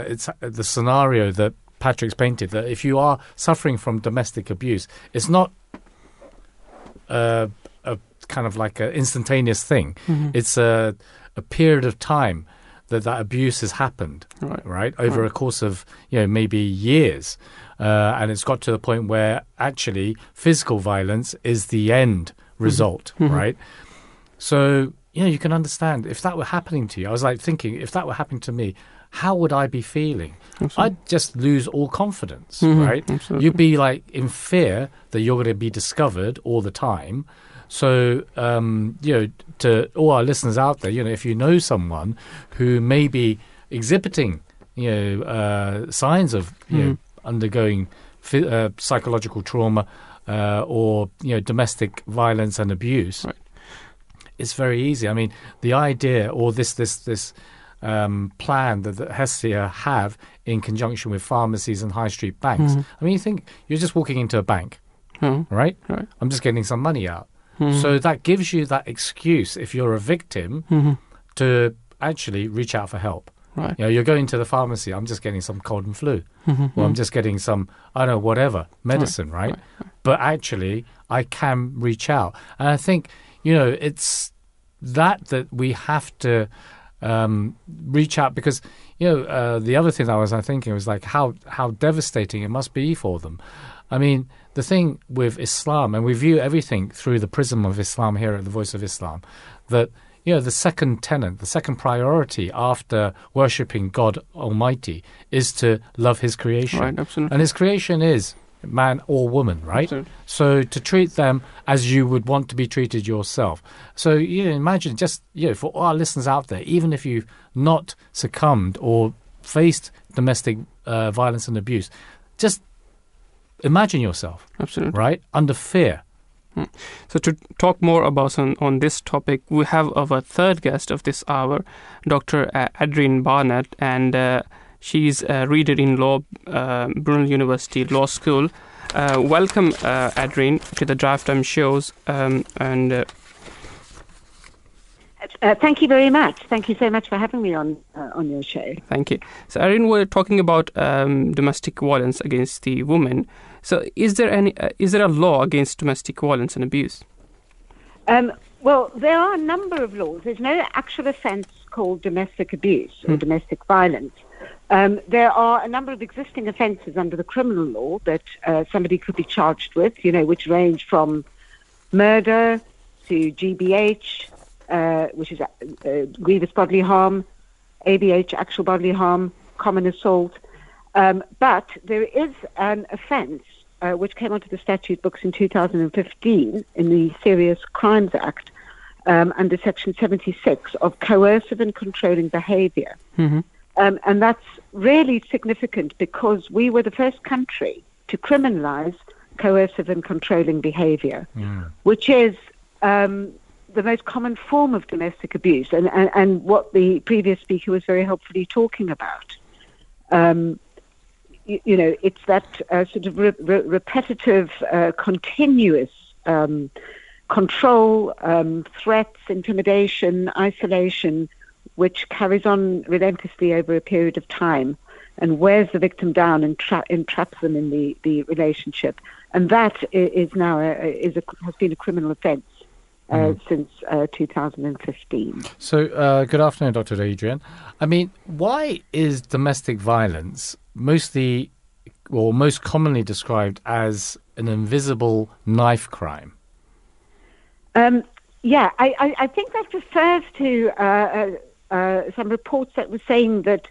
it's the scenario that Patrick's painted, that if you are suffering from domestic abuse, it's not a kind of like an instantaneous thing. Mm-hmm. It's a period of time that abuse has happened, right? Over a course of, maybe years. And it's got to the point where actually physical violence is the end result, right? So, you can understand if that were happening to you. I was thinking, if that were happening to me, how would I be feeling? Absolutely. I'd just lose all confidence, right? Absolutely. You'd be in fear that you're going to be discovered all the time. So, to all our listeners out there, if you know someone who may be exhibiting, signs of undergoing psychological trauma or, domestic violence and abuse, it's very easy. I mean, the idea or this plan that Hestia have in conjunction with pharmacies and high street banks. I mean, you think you're just walking into a bank, right? I'm just getting some money out. So that gives you that excuse, if you're a victim, to actually reach out for help. Right. You know, you're going to the pharmacy, I'm just getting some cold and flu. Or I'm just getting some, I don't know, whatever, medicine, right? But actually, I can reach out. And I think, you know, it's that we have to reach out because, you know, the other thing I was thinking was like how devastating it must be for them. I mean, the thing with Islam, and we view everything through the prism of Islam here at the Voice of Islam, that, you know, the second tenet, the second priority after worshipping God Almighty is to love His creation. Right, absolutely. And His creation is man or woman, right? Absolutely. So to treat them as you would want to be treated yourself. So, you know, imagine just, you know, for all our listeners out there, even if you've not succumbed or faced domestic violence and abuse, just imagine yourself, absolutely, right, under fear. So to talk more about on this topic, we have our third guest of this hour, Dr. Adrienne Barnett, and she's a reader in law, Brunel University Law School. Welcome, Adrienne, to the Da'aflam Shows. Thank you very much. Thank you so much for having me on your show. Thank you. So, Adrienne, we're talking about domestic violence against the woman. So, is there a law against domestic violence and abuse? Well, there are a number of laws. There's no actual offence called domestic abuse or domestic violence. There are a number of existing offences under the criminal law that somebody could be charged with. You know, which range from murder to GBH. Which is grievous bodily harm, ABH, actual bodily harm, common assault. But there is an offence which came onto the statute books in 2015 in the Serious Crimes Act under Section 76 of coercive and controlling behaviour. And that's really significant because we were the first country to criminalise coercive and controlling behaviour, which is... the most common form of domestic abuse and what the previous speaker was very helpfully talking about. You know, it's that sort of repetitive, continuous control, threats, intimidation, isolation, which carries on relentlessly over a period of time and wears the victim down and entraps them in the relationship. And that is now has been a criminal offence. Since 2015. So, good afternoon, Dr. Adrienne. I mean, why is domestic violence most commonly described as an invisible knife crime? I think that refers to some reports that were saying that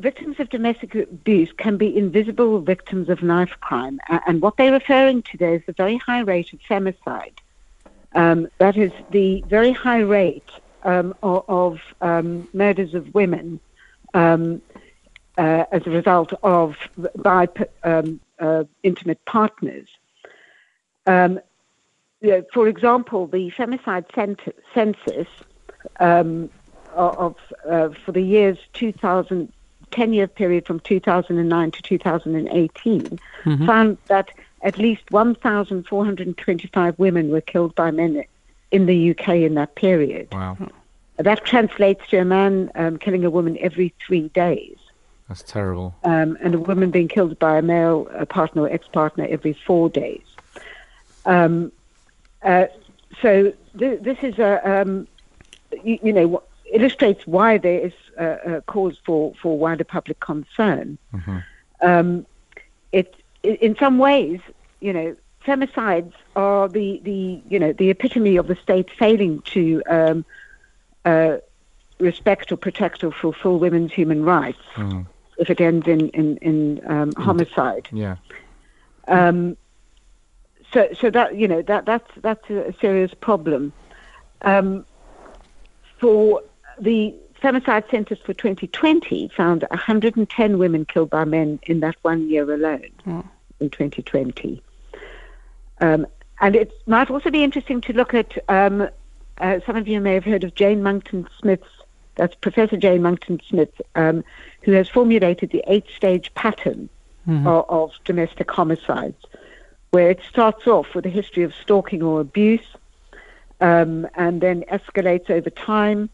victims of domestic abuse can be invisible victims of knife crime. And what they're referring to there is the very high rate of femicide. That is the very high rate of murders of women as a result of by intimate partners. You know, for example, the Femicide Census for the years 10-year period from 2009 to 2018, found that at least 1,425 women were killed by men in the UK in that period. Wow. That translates to a man killing a woman every 3 days. That's terrible. And a woman being killed by a male partner or ex-partner every 4 days. So this is a, you know, illustrates why there is a cause for wider public concern. In some ways, you know, femicides are the epitome of the state failing to respect or protect or fulfil women's human rights if it ends in homicide. Yeah. So that, you know, that's a serious problem. For the Femicide Census for 2020 found 110 women killed by men in that 1 year alone, in 2020. And it might also be interesting to look at, some of you may have heard of Jane Monckton-Smith's, that's Professor Jane Monckton-Smith, who has formulated the 8-stage pattern of domestic homicides, where it starts off with a history of stalking or abuse, and then escalates over time,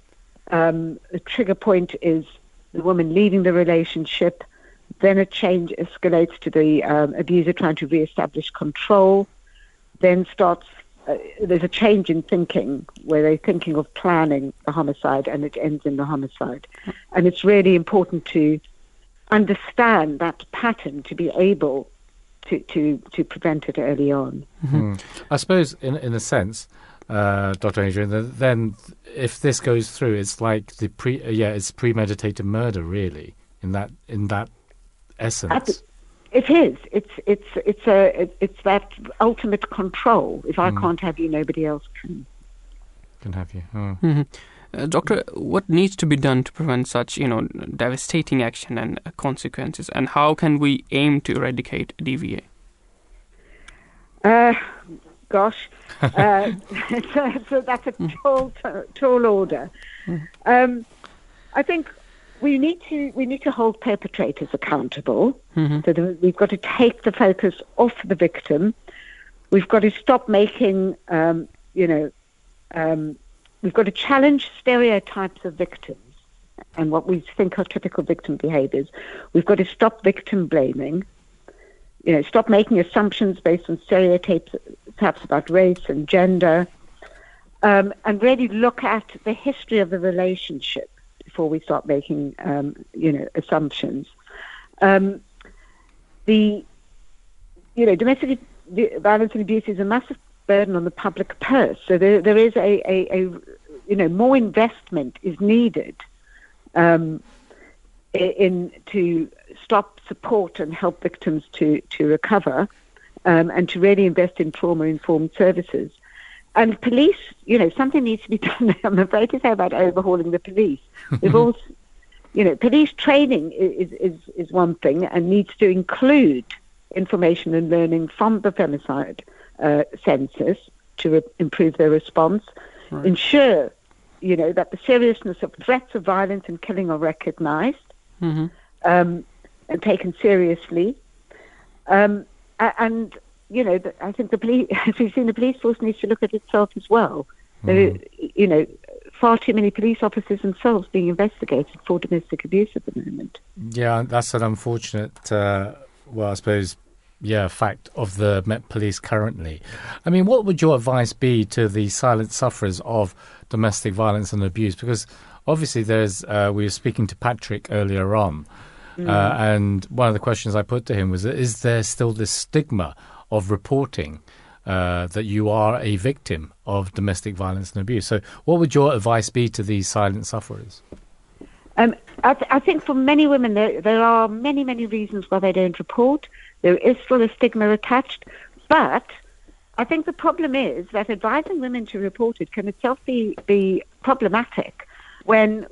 The trigger point is the woman leaving the relationship. Then a change escalates to the abuser trying to reestablish control. Then starts, there's a change in thinking where they're thinking of planning the homicide, and it ends in the homicide. And it's really important to understand that pattern to be able to prevent it early on. Mm-hmm. I suppose, in a sense, Dr. Adrienne, then if this goes through, it's like it's premeditated murder, really, in that essence. It is. It's that ultimate control. If I can't have you, nobody else can have you. Oh. Mm-hmm. Doctor, what needs to be done to prevent such, devastating action and consequences, and how can we aim to eradicate DVA? So that's a tall order. I think we need to hold perpetrators accountable. Mm-hmm. So we've got to take the focus off the victim. We've got to stop making, we've got to challenge stereotypes of victims and what we think are typical victim behaviours. We've got to stop victim blaming, stop making assumptions based on stereotypes about race and gender, and really look at the history of the relationship before we start making, assumptions. Domestic violence and abuse is a massive burden on the public purse, so there is a more investment is needed in to stop, support and help victims to recover, and to really invest in trauma-informed services. And police, something needs to be done. I'm afraid to say about overhauling the police. We've all, police training is one thing and needs to include information and learning from the femicide census to improve their response, right. Ensure that the seriousness of threats of violence and killing are recognised, mm-hmm. And taken seriously, and I think the police, as we've seen, the police force needs to look at itself as well. Mm-hmm. There is, far too many police officers themselves being investigated for domestic abuse at the moment. Yeah, that's an unfortunate fact of the Met Police currently. I mean, what would your advice be to the silent sufferers of domestic violence and abuse? Because obviously there's, we were speaking to Patrick earlier on, and one of the questions I put to him was, is there still this stigma of reporting that you are a victim of domestic violence and abuse? So what would your advice be to these silent sufferers? I think for many women, there are many, many reasons why they don't report. There is still a stigma attached, but I think the problem is that advising women to report it can itself be problematic when,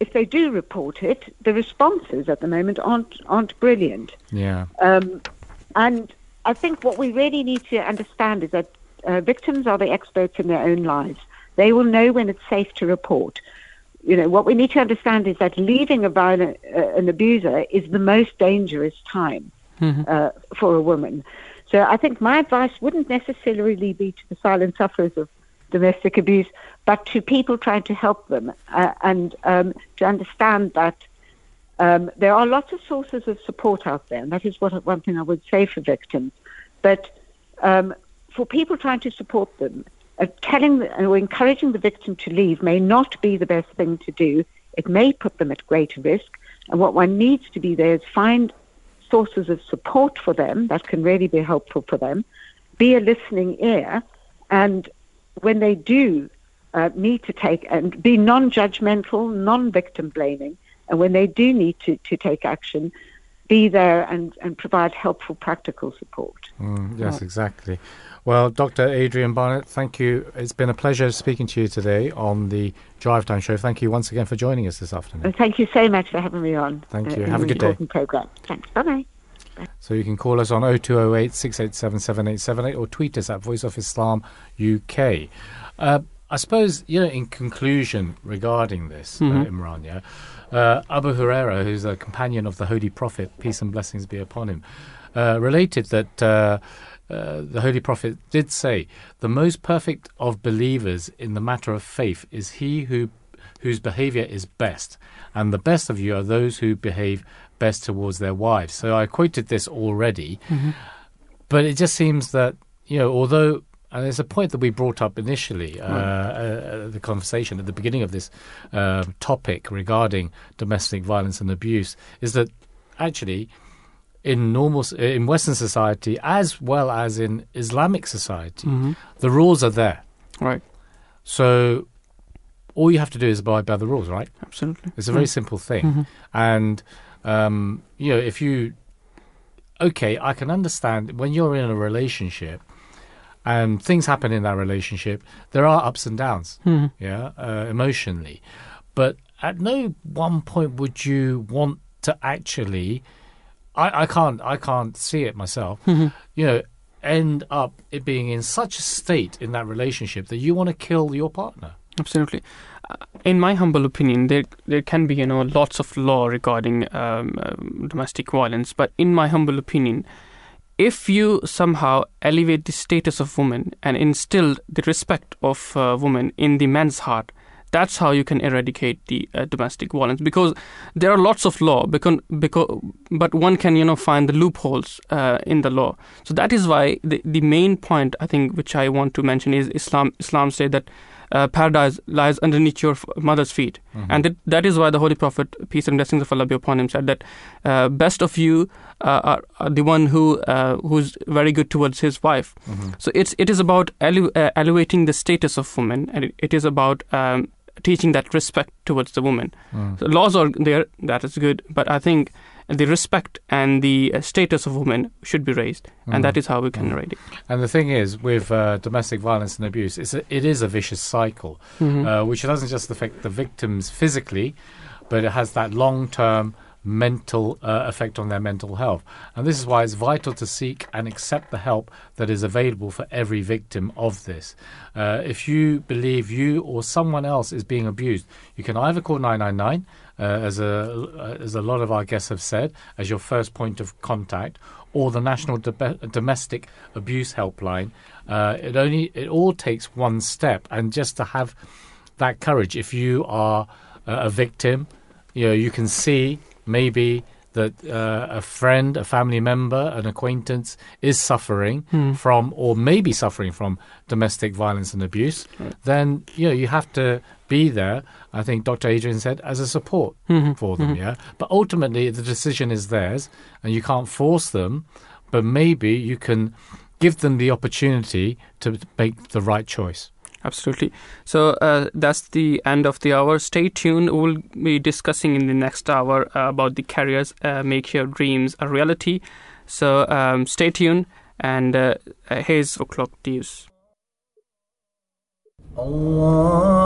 if they do report it, the responses at the moment aren't brilliant. Yeah. And I think what we really need to understand is that victims are the experts in their own lives. They will know when it's safe to report. What we need to understand is that leaving an abuser is the most dangerous time. Mm-hmm. For a woman. So I think my advice wouldn't necessarily be to the silent sufferers of domestic abuse, but to people trying to help them, and to understand that there are lots of sources of support out there, and that is one thing I would say for victims. But for people trying to support them, encouraging the victim to leave may not be the best thing to do. It may put them at greater risk, and what one needs to be there is find sources of support for them that can really be helpful for them, be a listening ear, and when they do need to take, and be non-judgmental, non-victim blaming, and when they do need to take action, be there and provide helpful practical support. Yes, exactly. Well, Dr. Adrienne Barnett, thank you. It's been a pleasure speaking to you today on the Drive Time Show. Thank you once again for joining us this afternoon. Well, thank you so much for having me on. Thank you. Have a good day. Program. Thanks. Bye-bye. Bye. So you can call us on 0208 687 7878 or tweet us at Voice of Islam UK. I suppose, in conclusion regarding this, Imran, Abu Huraira, who's a companion of the Holy Prophet, peace and blessings be upon him, related that the Holy Prophet did say, the most perfect of believers in the matter of faith is he who whose behaviour is best, and the best of you are those who behave best towards their wives. So I quoted this already, but it just seems that, you know, although, and it's a point that we brought up initially, the conversation at the beginning of this topic regarding domestic violence and abuse, is that actually in Western society as well as in Islamic society, the rules are there. Right. So all you have to do is abide by the rules, right? Absolutely. It's a very simple thing. And, you know, if you... Okay, I can understand when you're in a relationship and things happen in that relationship, there are ups and downs, emotionally. But at no one point would you want to actually... I can't see it myself, you know, end up it being in such a state in that relationship that you want to kill your partner. Absolutely. In my humble opinion, there can be, you know, lots of law regarding domestic violence, but in my humble opinion, if you somehow elevate the status of women and instill the respect of women in the man's heart, that's how you can eradicate the domestic violence, because there are lots of law, but one can, you know, find the loopholes in the law. So that is why the main point, I think, which I want to mention is Islam said that paradise lies underneath your mother's feet. And that is why the Holy Prophet, peace and blessings of Allah be upon him, said that best of you are the one who's very good towards his wife. So it is about elevating the status of women, and it is about teaching that respect towards the woman. So laws are there, that is good, but I think the respect and the status of women should be raised, and that is how we can eradicate it. And the thing is, with domestic violence and abuse, it is a vicious cycle, which doesn't just affect the victims physically, but it has that long-term mental effect on their mental health. And this is why it's vital to seek and accept the help that is available for every victim of this. If you believe you or someone else is being abused, you can either call 999, as a lot of our guests have said, as your first point of contact, or the National Domestic Abuse Helpline. It all takes one step, and just to have that courage. If you are a victim, you know, you can see maybe that a friend, a family member, an acquaintance is suffering from, or maybe suffering from, domestic violence and abuse, then, you know, you have to be there, I think Dr. Adrienne said, as a support for them, But ultimately, the decision is theirs, and you can't force them, but maybe you can give them the opportunity to make the right choice. Absolutely. So that's the end of the hour. Stay tuned. We'll be discussing in the next hour about the careers, make your dreams a reality. So stay tuned, and here's O'Clock News. Allahu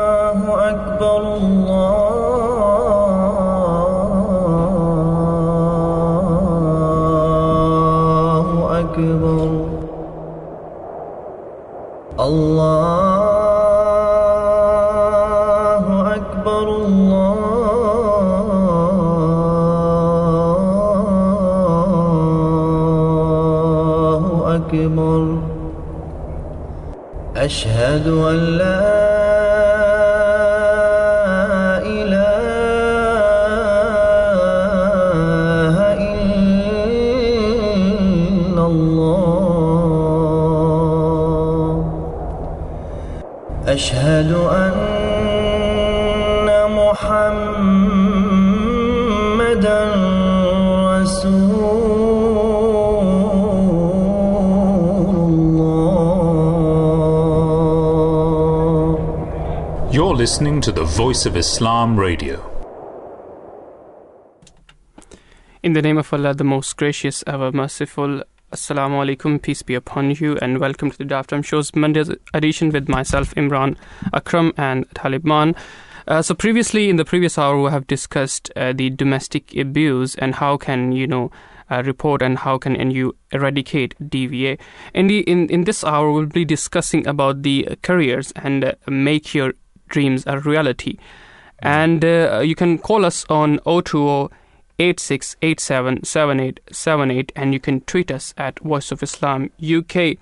Akbar, Allahu Akbar, Allahu Akbar, Allahu Akbar. أشهد أن لا إله إلا الله. أشهد أن محمدا رسول. You're listening to the Voice of Islam Radio. In the name of Allah, the most gracious, ever merciful. Assalamu alaikum, peace be upon you, and welcome to the Da'aflam Shows, Monday's edition, with myself, Imran Akram, and Talib Mann. So previously, in the previous hour, we have discussed the domestic abuse and how can, you know, report, and how can you eradicate DVA. In this hour, we'll be discussing about the careers and make your dreams are reality. And you can call us on 020-8687-7878, and you can tweet us at Voice of Islam UK.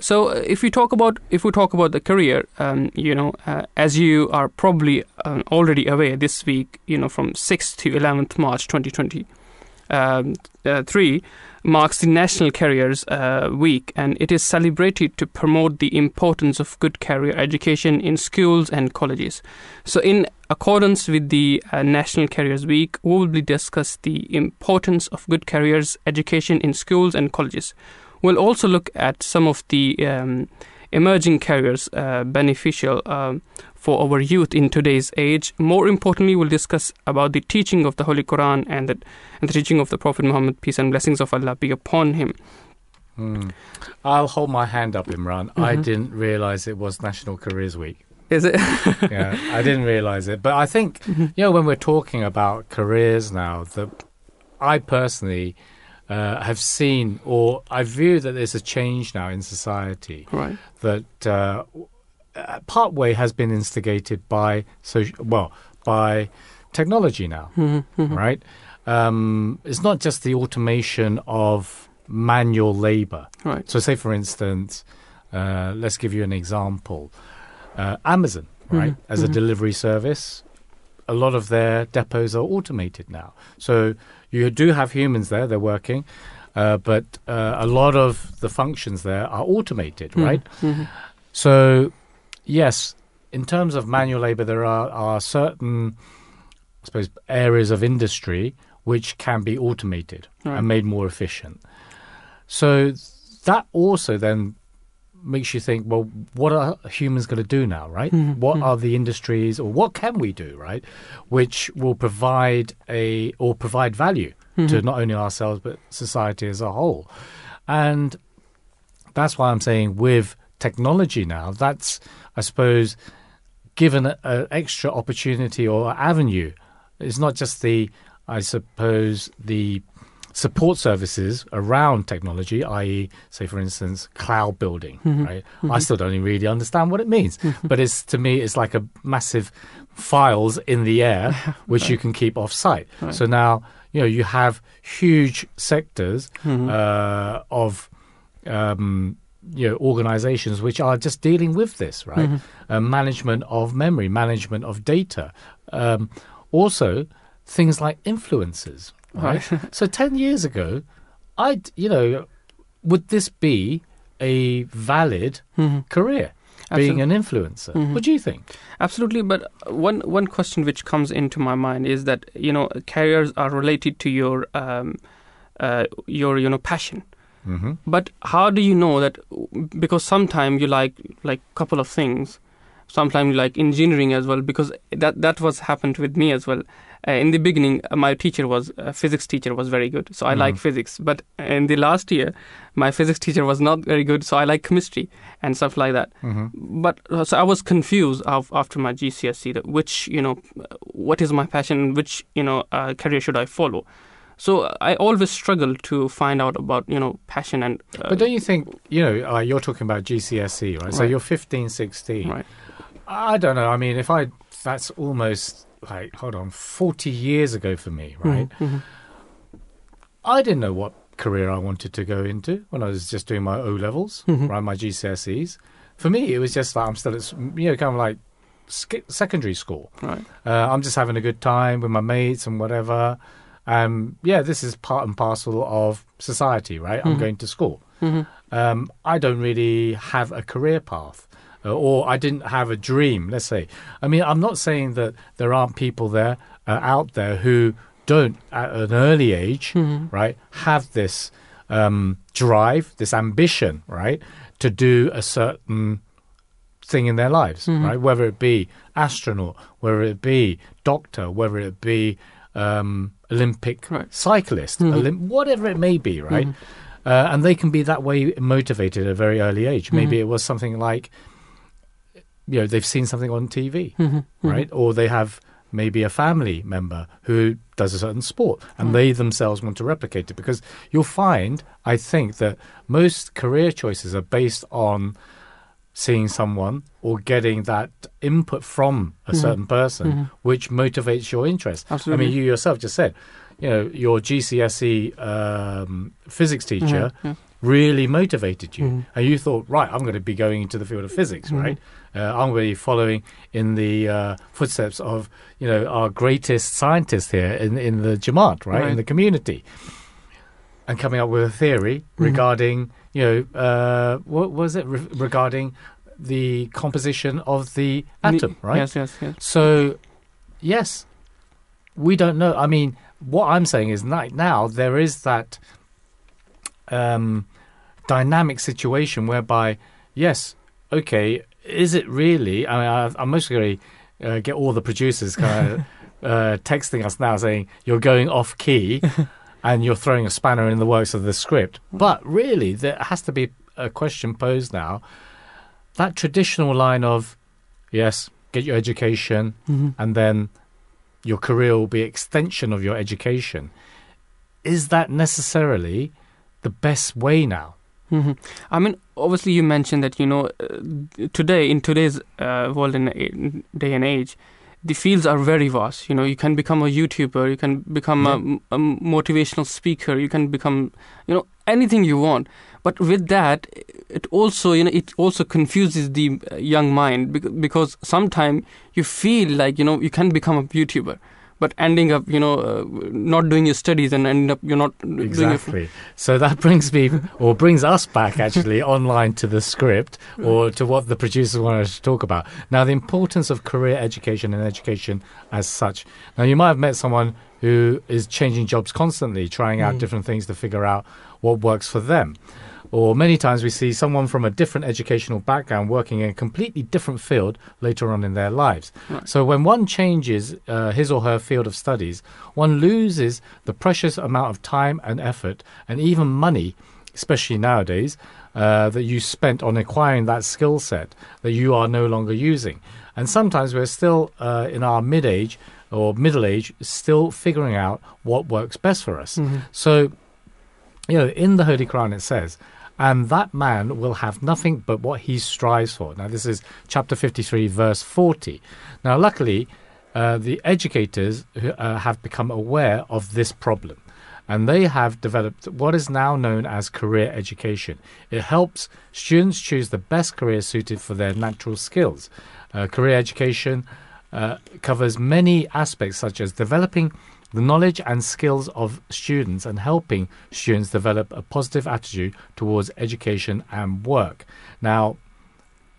So if we talk about the career, as you are probably already aware, this week, from 6th to 11th March 2023 marks the National Careers Week, and it is celebrated to promote the importance of good career education in schools and colleges. So in accordance with the National Careers Week, we will discuss the importance of good careers education in schools and colleges. We'll also look at some of the emerging careers beneficial for our youth in today's age. More importantly, we'll discuss about the teaching of the Holy Quran and the teaching of the Prophet Muhammad, peace and blessings of Allah be upon him. I'll hold my hand up, Imran. Mm-hmm. I didn't realise it was National Careers Week. Is it? Yeah, I didn't realise it. But I think, when we're talking about careers now, I personally have seen, or I view that there's a change now in society, right, that partway has been instigated by technology now, right? It's not just the automation of manual labor. Right. So say, for instance, let's give you an example. Amazon, right, as a delivery service, a lot of their depots are automated now. So you do have humans there, they're working, but a lot of the functions there are automated, right? Mm-hmm. So, yes, in terms of manual labor, there are certain, I suppose, areas of industry which can be automated and made more efficient. So that also then makes you think, well, what are humans going to do now, right? Mm-hmm. What are the industries, or what can we do, right, which will provide value to not only ourselves but society as a whole? And that's why I'm saying with technology now, that's, I suppose, given an extra opportunity or avenue. It's not just the support services around technology, i.e., say, for instance, cloud building, right? I still don't really understand what it means, but it's, to me, it's like a massive files in the air, which you can keep off-site. Right. So now, you have huge sectors of organizations which are just dealing with this, right? Management of memory, management of data. Also, things like influencers. Right. So 10 years ago, would this be a valid career, being an influencer? What do you think? Absolutely. But one question which comes into my mind is that, careers are related to your passion. Mm-hmm. But how do you know that? Because sometimes you like couple of things. Sometimes you like engineering as well, because that was happened with me as well. In the beginning, my teacher was physics teacher was very good, so I like physics. But in the last year, my physics teacher was not very good, so I like chemistry and stuff like that. Mm-hmm. But so I was confused after my GCSE, that which what is my passion, which career should I follow? So I always struggle to find out about passion and. But don't you think you're talking about GCSE, right? So you're 15, 16. Right. I don't know. I mean, that's almost, like, hold on, 40 years ago for me, right? Mm-hmm. I didn't know what career I wanted to go into when I was just doing my O-levels, right, my GCSEs. For me, it was just like I'm still at, kind of like secondary school. Right. I'm just having a good time with my mates and whatever. This is part and parcel of society, right? I'm going to school. I don't really have a career path. Or I didn't have a dream, let's say. I mean, I'm not saying that there aren't people there out there who don't, at an early age, right, have this drive, this ambition, right, to do a certain thing in their lives, right? Whether it be astronaut, whether it be doctor, whether it be Olympic cyclist, whatever it may be, right? And they can be that way motivated at a very early age. Maybe it was something like, they've seen something on TV, right? Or they have maybe a family member who does a certain sport and they themselves want to replicate it, because you'll find, I think, that most career choices are based on seeing someone or getting that input from a certain person which motivates your interest. Absolutely. I mean, you yourself just said, your GCSE physics teacher really motivated you. Mm. And you thought, right, I'm going to be going into the field of physics, right? I'm going to be following in the footsteps of, you know, our greatest scientists here in the Jamaat, right, in the community. And coming up with a theory regarding, you know, what was it? Regarding the composition of the atom, right? Yes. So, yes, we don't know. I mean, what I'm saying is right now there is that dynamic situation whereby, yes, okay, is it really? I mean, I'm mostly going to get all the producers kind of texting us now saying, you're going off key and you're throwing a spanner in the works of the script. But really, there has to be a question posed now. That traditional line of, yes, get your education and then your career will be an extension of your education. Is that necessarily the best way now? I mean, obviously you mentioned that, you know, today, in today's world and day and age, the fields are very vast. You know, you can become a YouTuber, you can become a motivational speaker, you can become, you know, anything you want. But with that, it also, you know, it also confuses the young mind, because sometimes you feel like, you know, you can become a YouTuber, but ending up, you know, not doing your studies and ending up you're not doing it. So that brings me, or brings us back actually online to the script or to what the producers wanted us to talk about. Now, the importance of career education and education as such. Now, you might have met someone who is changing jobs constantly, trying out different things to figure out what works for them. Or many times we see someone from a different educational background working in a completely different field later on in their lives. Right. So when one changes his or her field of studies, one loses the precious amount of time and effort and even money, especially nowadays, that you spent on acquiring that skill set that you are no longer using. And sometimes we're still in our mid-age or middle age, still figuring out what works best for us. So, you know, in the Holy Quran it says, and that man will have nothing but what he strives for. Now, this is chapter 53, verse 40. Now, luckily, the educators have become aware of this problem, and they have developed what is now known as career education. It helps students choose the best career suited for their natural skills. Career education covers many aspects, such as developing the knowledge and skills of students and helping students develop a positive attitude towards education and work. Now,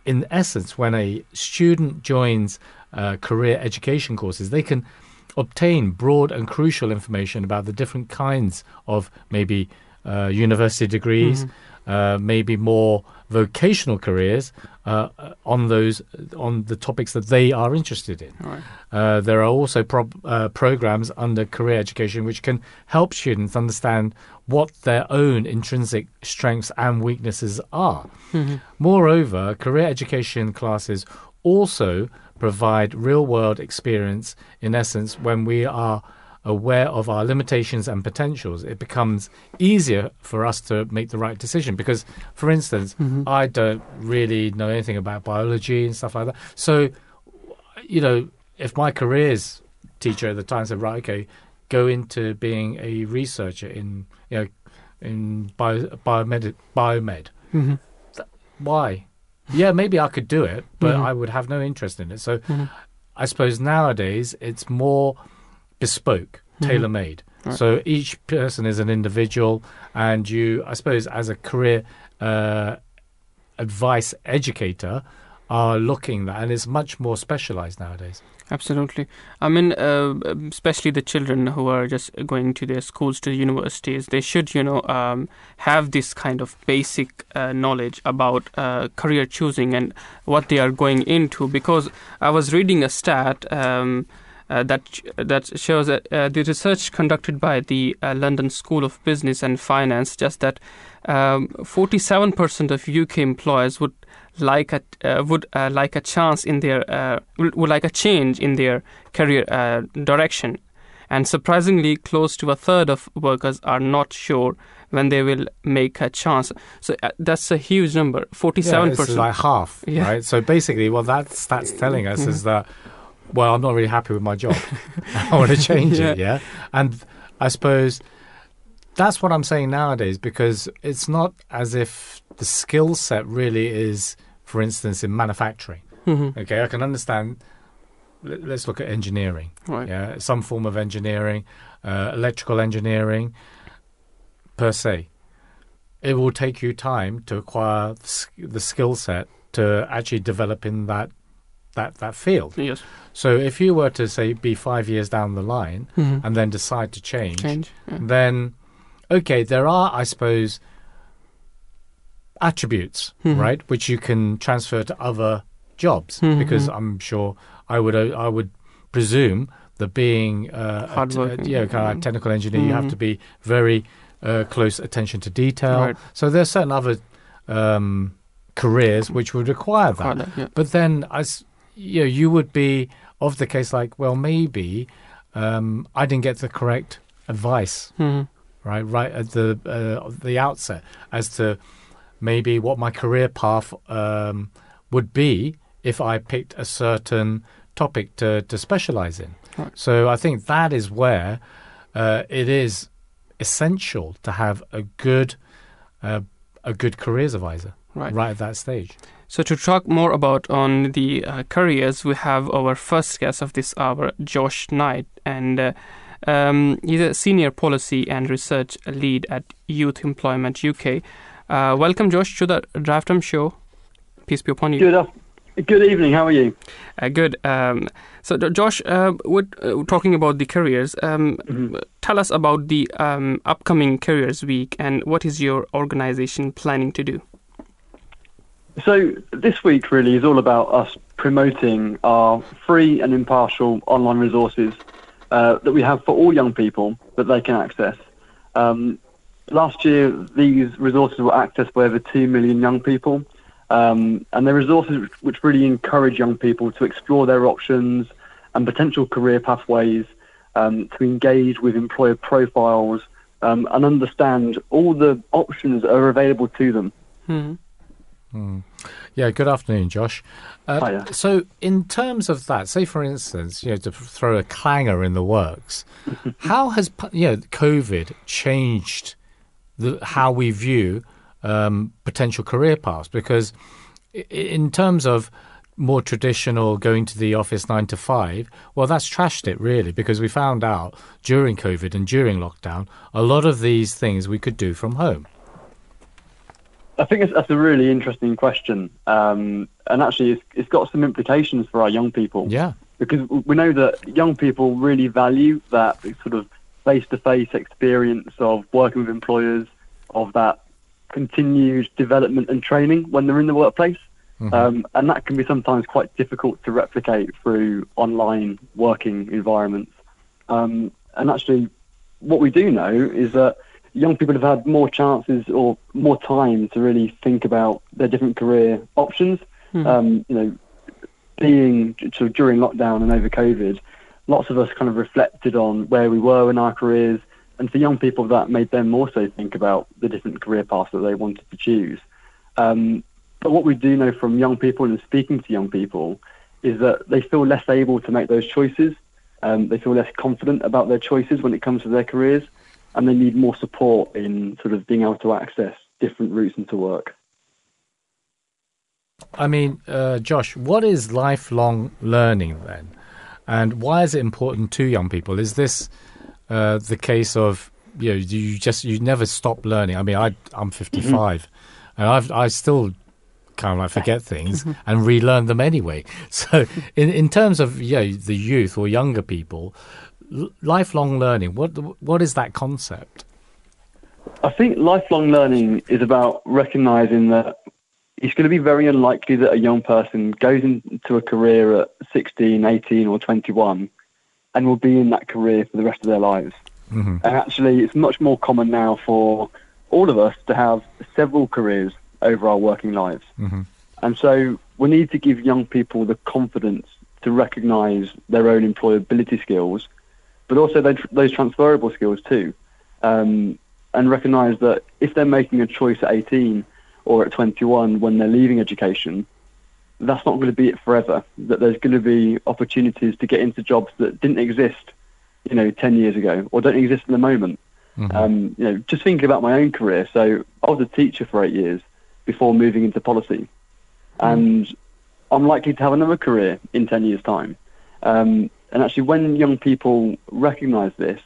in essence, when a student joins career education courses, they can obtain broad and crucial information about the different kinds of maybe university degrees, maybe more vocational careers on the topics that they are interested in. Right. There are also programs under career education which can help students understand what their own intrinsic strengths and weaknesses are. Moreover, career education classes also provide real-world experience. In essence, when we are aware of our limitations and potentials, it becomes easier for us to make the right decision. Because, for instance, I don't really know anything about biology and stuff like that. So, you know, if my careers teacher at the time said, right, okay, go into being a researcher in, you know, in biomed. Why? Yeah, maybe I could do it, but I would have no interest in it. So I suppose nowadays it's more bespoke, tailor-made. So each person is an individual, and you, I suppose, as a career advice educator, are looking at, and it's much more specialised nowadays. Absolutely. I mean, especially the children who are just going to their schools, to universities, they should, you know, have this kind of basic knowledge about career choosing and what they are going into. Because I was reading a stat that shows that the research conducted by the London School of Business and Finance just that 47% of UK employers would like a change in their career direction, and surprisingly, close to a third of workers are not sure when they will make a chance. So that's a huge number, 47%. Yeah, it's like half, right? So basically, what that stat's telling us is that, well, I'm not really happy with my job. I want to change it, And I suppose that's what I'm saying nowadays, because it's not as if the skill set really is, for instance, in manufacturing. Mm-hmm. Okay, I can understand. Let's look at engineering. Right. Yeah, some form of engineering, electrical engineering, per se. It will take you time to acquire the skill set to actually develop in that field. Yes. So if you were to, say, be 5 years down the line, mm-hmm. and then decide to change yeah. then, okay, there are, I suppose, attributes, mm-hmm. right, which you can transfer to other jobs, mm-hmm. because I'm sure I would presume that being kind of technical engineer, mm-hmm. you have to be very close attention to detail. Right. So there are certain other careers which would require that. Yeah. But then you would be of the case like, well, maybe I didn't get the correct advice, mm-hmm. right at the outset as to maybe what my career path would be if I picked a certain topic to specialize in. Right. So I think that is where it is essential to have a good careers advisor right at that stage. So to talk more about on the careers, we have our first guest of this hour, Josh Knight, and he's a senior policy and research lead at Youth Employment UK. Welcome, Josh, to the Da'aflam Show. Peace be upon you. Good evening. How are you? Good. So, Josh, we're talking about the careers. Mm-hmm. Tell us about the upcoming Careers Week and what is your organisation planning to do? So this week really is all about us promoting our free and impartial online resources that we have for all young people that they can access. Last year, these resources were accessed by over 2 million young people, and they're resources which really encourage young people to explore their options and potential career pathways, to engage with employer profiles, and understand all the options that are available to them. Mm-hmm. Yeah, good afternoon, Josh. Hiya. So in terms of that, say for instance, to throw a clanger in the works, how has COVID changed how we view potential career paths? Because in terms of more traditional going to the office 9 to 5, well, that's trashed it really, because we found out during COVID and during lockdown, a lot of these things we could do from home. I think that's a really interesting question, and actually it's got some implications for our young people. Yeah, because we know that young people really value that sort of face-to-face experience of working with employers, of that continued development and training when they're in the workplace, mm-hmm. And that can be sometimes quite difficult to replicate through online working environments. And actually, what we do know is that young people have had more chances or more time to really think about their different career options. Mm-hmm. Being sort of during lockdown and over COVID, lots of us kind of reflected on where we were in our careers. And for young people, that made them also think about the different career paths that they wanted to choose. But what we do know from young people and speaking to young people is that they feel less able to make those choices. They feel less confident about their choices when it comes to their careers. And they need more support in sort of being able to access different routes into work. I mean, Josh, what is lifelong learning then? And why is it important to young people? Is this the case of, you never stop learning? I mean, I'm 55 mm-hmm. and I still kind of like forget things and relearn them anyway. So in terms of the youth or younger people, lifelong learning, what is that concept? I think lifelong learning is about recognising that it's going to be very unlikely that a young person goes into a career at 16, 18 or 21 and will be in that career for the rest of their lives. Mm-hmm. And actually, it's much more common now for all of us to have several careers over our working lives. Mm-hmm. And so we need to give young people the confidence to recognise their own employability skills, but also those transferable skills too, and recognise that if they're making a choice at 18 or at 21 when they're leaving education, that's not going to be it forever, that there's going to be opportunities to get into jobs that didn't exist 10 years ago or don't exist at the moment. Mm-hmm. You know, just thinking about my own career. So I was a teacher for 8 years before moving into policy, and I'm likely to have another career in 10 years' time. And actually, when young people recognise this,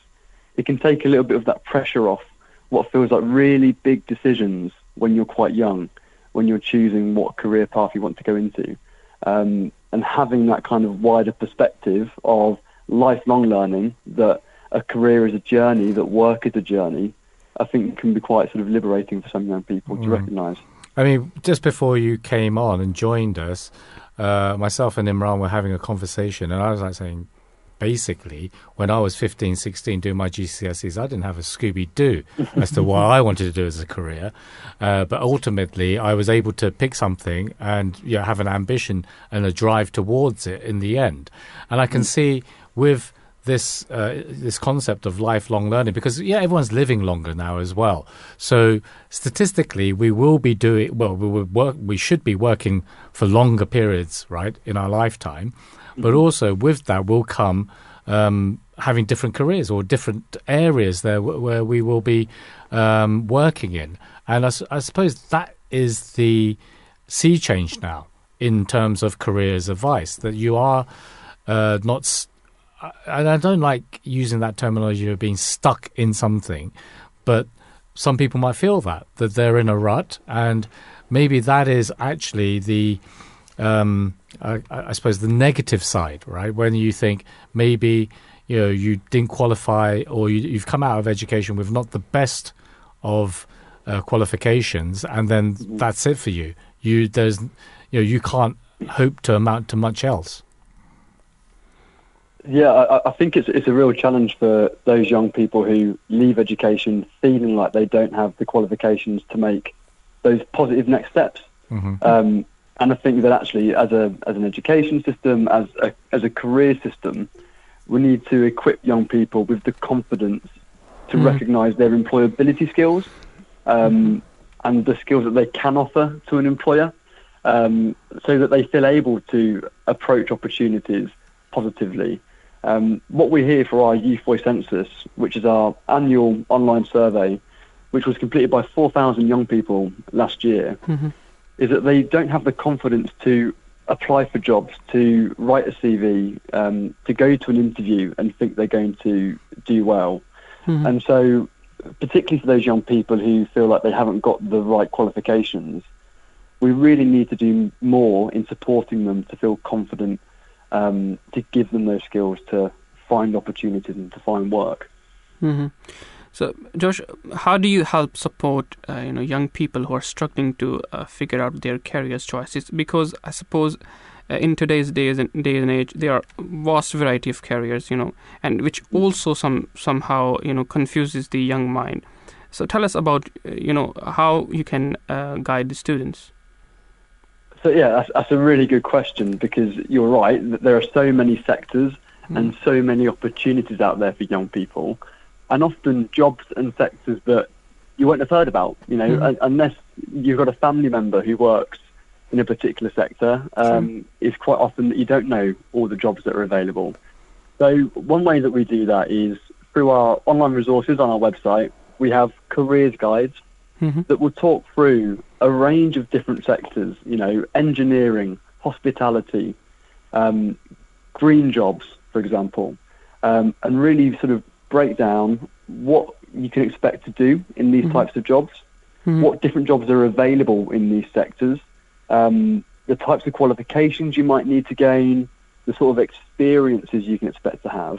it can take a little bit of that pressure off what feels like really big decisions when you're quite young, when you're choosing what career path you want to go into. And having that kind of wider perspective of lifelong learning, that a career is a journey, that work is a journey, I think can be quite sort of liberating for some young people to recognise. I mean, just before you came on and joined us, myself and Imran were having a conversation, and I was like saying, basically, when I was 15, 16 doing my GCSEs, I didn't have a Scooby-Doo as to what I wanted to do as a career. But ultimately, I was able to pick something and, you know, have an ambition and a drive towards it in the end. And I can see with this this concept of lifelong learning, because, yeah, everyone's living longer now as well. So statistically, we will be doing, well, we should be working for longer periods, right, in our lifetime. But also with that will come having different careers or different areas there where we will be working in. And I suppose that is the sea change now in terms of careers advice, that you are not, and I don't like using that terminology of being stuck in something, but some people might feel that they're in a rut, and maybe that is actually the I suppose the negative side, right? When you think maybe, you know, you didn't qualify, or you've come out of education with not the best of qualifications, and then that's it for you. You can't hope to amount to much else. Yeah, I think it's a real challenge for those young people who leave education feeling like they don't have the qualifications to make those positive next steps. Mm-hmm. And I think that actually, as an education system, as a career system, we need to equip young people with the confidence to recognise their employability skills and the skills that they can offer to an employer, so that they feel able to approach opportunities positively. What we hear for our Youth Voice Census, which is our annual online survey, which was completed by 4,000 young people last year, is that they don't have the confidence to apply for jobs, to write a CV, to go to an interview and think they're going to do well. Mm-hmm. And so, particularly for those young people who feel like they haven't got the right qualifications, we really need to do more in supporting them to feel confident, to give them those skills to find opportunities and to find work. Mm-hmm. So, Josh, how do you help support young people who are struggling to figure out their career choices? Because I suppose in today's day and age, there are vast variety of careers, and which also somehow confuses the young mind. So, tell us about how you can guide the students. So, yeah, that's a really good question, because you're right that there are so many sectors and so many opportunities out there for young people. And often jobs and sectors that you won't have heard about, unless you've got a family member who works in a particular sector. It's quite often that you don't know all the jobs that are available. So one way that we do that is through our online resources on our website. We have careers guides that will talk through a range of different sectors, engineering, hospitality, green jobs, for example, and really sort of break down what you can expect to do in these types of jobs, what different jobs are available in these sectors, the types of qualifications you might need to gain, the sort of experiences you can expect to have.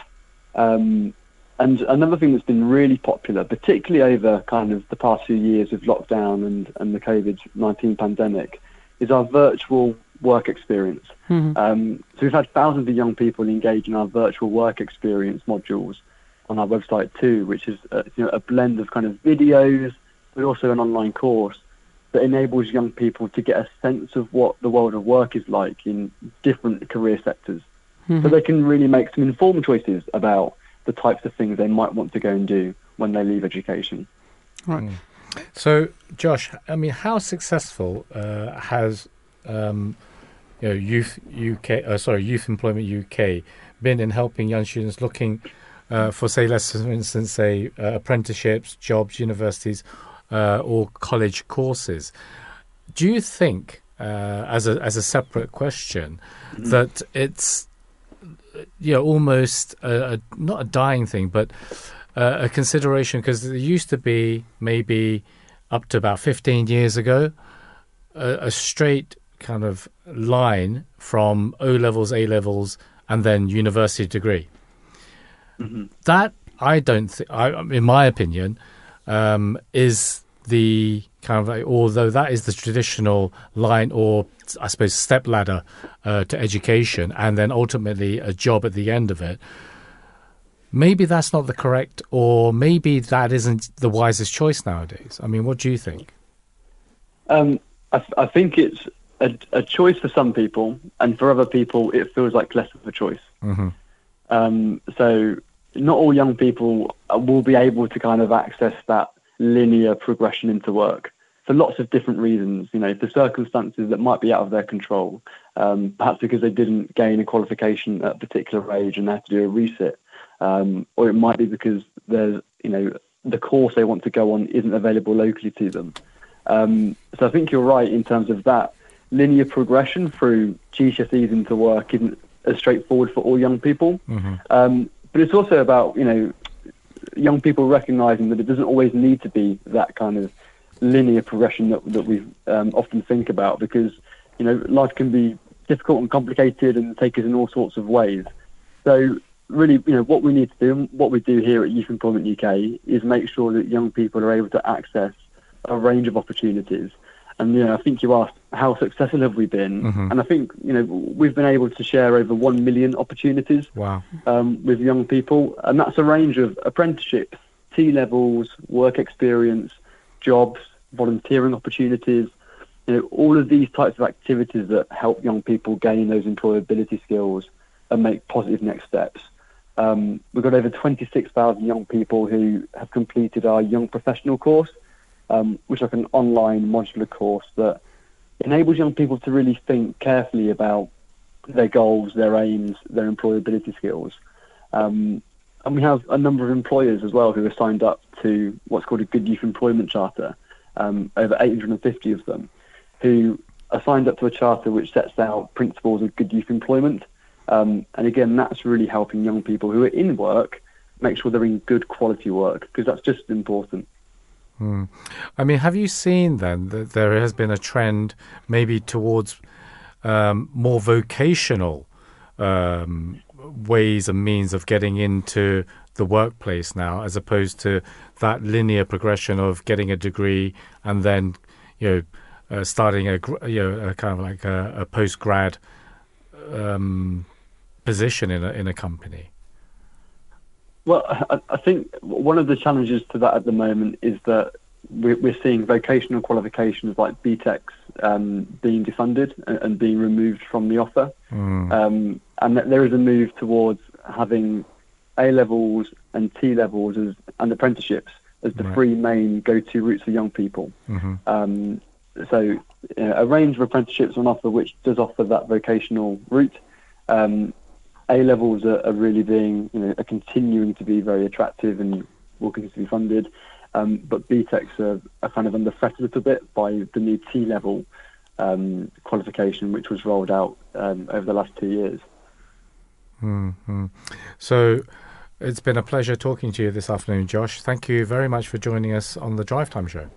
And another thing that's been really popular, particularly over kind of the past few years of lockdown and the COVID-19 pandemic, is our virtual work experience. So we've had thousands of young people engage in our virtual work experience modules on our website too, which is a blend of kind of videos, but also an online course that enables young people to get a sense of what the world of work is like in different career sectors. So they can really make some informed choices about the types of things they might want to go and do when they leave education. Right. So, Josh, I mean, how successful has Youth Employment UK been in helping young students looking for, say, let's, for instance, say apprenticeships, jobs, universities, or college courses. Do you think, as a separate question, that it's, you know, almost not a dying thing, but a consideration, because there used to be maybe up to about 15 years ago a straight kind of line from O levels, A levels, and then university degree. Mm-hmm. That I don't think, in my opinion, is the kind of like, although that is the traditional line, or I suppose step ladder to education, and then ultimately a job at the end of it. Maybe that's not the correct, or maybe that isn't the wisest choice nowadays. I mean, what do you think? I think it's a choice for some people, and for other people, it feels like less of a choice. Mm-hmm. So not all young people will be able to kind of access that linear progression into work for lots of different reasons. You know, the circumstances that might be out of their control, perhaps because they didn't gain a qualification at a particular age and they have to do a resit. Or it might be because there's, you know, the course they want to go on isn't available locally to them. So I think you're right in terms of that linear progression through GCSEs into work isn't as straightforward for all young people. Mm-hmm. But it's also about, you know, young people recognising that it doesn't always need to be that kind of linear progression that we often think about, because, you know, life can be difficult and complicated and take us in all sorts of ways. So really, you know, what we need to do and what we do here at Youth Employment UK is make sure that young people are able to access a range of opportunities. And, you know, I think you asked how successful have we been? Mm-hmm. And I think, you know, we've been able to share over 1 million opportunities. Wow. With young people. And that's a range of apprenticeships, T-levels, work experience, jobs, volunteering opportunities, you know, all of these types of activities that help young people gain those employability skills and make positive next steps. We've got over 26,000 young people who have completed our Young Professional course, which is like an online modular course that enables young people to really think carefully about their goals, their aims, their employability skills. And we have a number of employers as well who are signed up to what's called a Good Youth Employment Charter, over 850 of them, who are signed up to a charter which sets out principles of good youth employment. And again, that's really helping young people who are in work make sure they're in good quality work, because that's just important. Mm. I mean, have you seen then that there has been a trend maybe towards more vocational ways and means of getting into the workplace now, as opposed to that linear progression of getting a degree and then, you know, starting a kind of like a post-grad position in a company? Well, I think one of the challenges to that at the moment is that we're seeing vocational qualifications like BTECs being defunded and being removed from the offer. Mm. And there is a move towards having A levels and T levels and apprenticeships as the three main go-to routes for young people. Mm-hmm. So a range of apprenticeships on offer which does offer that vocational route. A-levels are really being, you know, are continuing to be very attractive and will continue to be funded. But BTECs are kind of under threat a little bit by the new T-level qualification, which was rolled out over the last 2 years. Mm-hmm. So it's been a pleasure talking to you this afternoon, Josh. Thank you very much for joining us on the Drive Time Show.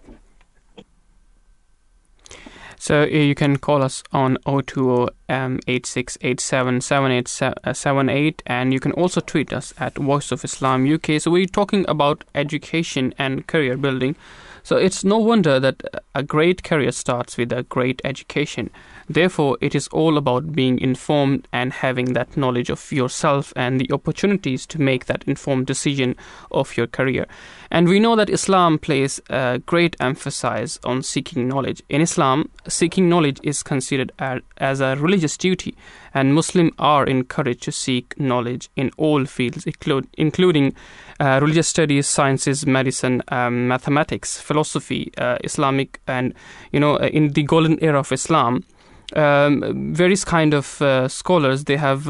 So you can call us on 020-8687-7878, and you can also tweet us at Voice of Islam UK. So we're talking about education and career building. So it's no wonder that a great career starts with a great education. Therefore, it is all about being informed and having that knowledge of yourself and the opportunities to make that informed decision of your career. And we know that Islam places a great emphasis on seeking knowledge. In Islam, seeking knowledge is considered as a religious duty, and Muslims are encouraged to seek knowledge in all fields, including religious studies, sciences, medicine, mathematics, philosophy, Islamic, and, you know, in the golden era of Islam, various kind of scholars. They have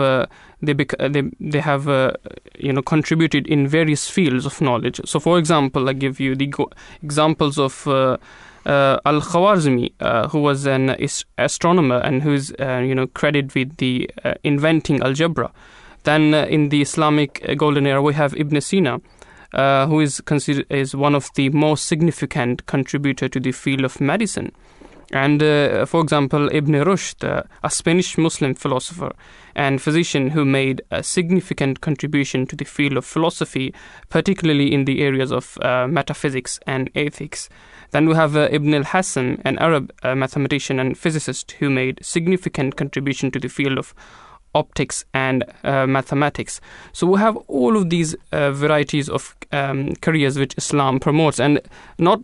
contributed in various fields of knowledge. So, for example, I give you the examples of Al-Khwarizmi, who was an astronomer and who's credited with the inventing algebra. Then in the Islamic Golden Era, we have Ibn Sina, who is considered as one of the most significant contributor to the field of medicine. And for example, Ibn Rushd, a Spanish Muslim philosopher and physician who made a significant contribution to the field of philosophy, particularly in the areas of metaphysics and ethics. Then we have Ibn al-Hasan, an Arab mathematician and physicist who made significant contribution to the field of optics and mathematics. So we have all of these varieties of careers which Islam promotes, and not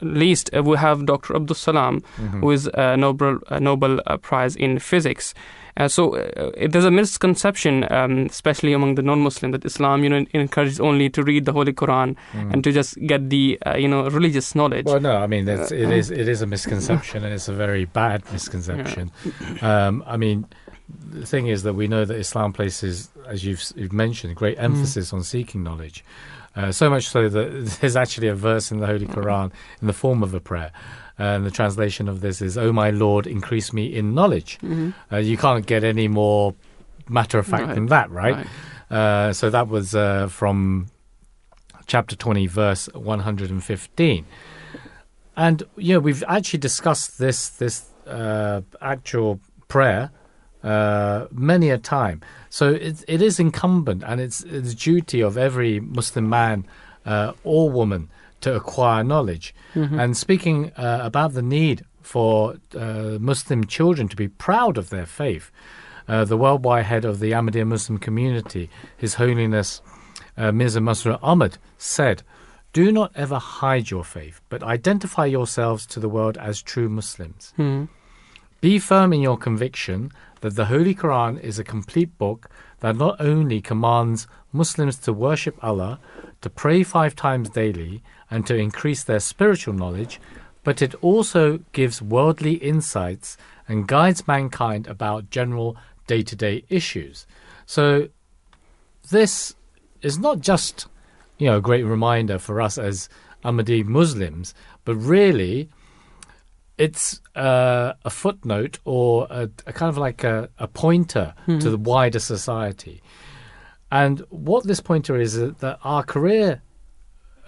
least we have Dr. Abdus Salam, mm-hmm. who is a Nobel Prize in physics. There's a misconception, especially among the non-Muslim, that Islam, encourages only to read the Holy Quran and to just get the, religious knowledge. Well, no, I mean, it is a misconception, and it's a very bad misconception. Yeah. The thing is that we know that Islam places, as you've mentioned, great emphasis on seeking knowledge. So much so that there's actually a verse in the Holy Quran in the form of a prayer. And the translation of this is, "O my Lord, increase me in knowledge." Mm-hmm. You can't get any more matter of fact than that, right? So that was from chapter 20, verse 115. And, we've actually discussed this actual prayer many a time. So it is incumbent, and it's duty of every Muslim man or woman to acquire knowledge. Mm-hmm. And speaking about the need for Muslim children to be proud of their faith, the worldwide head of the Ahmadiyya Muslim community, His Holiness Mirza Masroor Ahmad, said, "Do not ever hide your faith, but identify yourselves to the world as true Muslims. Mm-hmm. Be firm in your conviction that the Holy Quran is a complete book that not only commands Muslims to worship Allah, to pray 5 times daily, and to increase their spiritual knowledge, but it also gives worldly insights and guides mankind about general day-to-day issues." So this is not just, a great reminder for us as Ahmadi Muslims, but really it's a footnote or a kind of like a pointer to the wider society. And what this pointer is that our career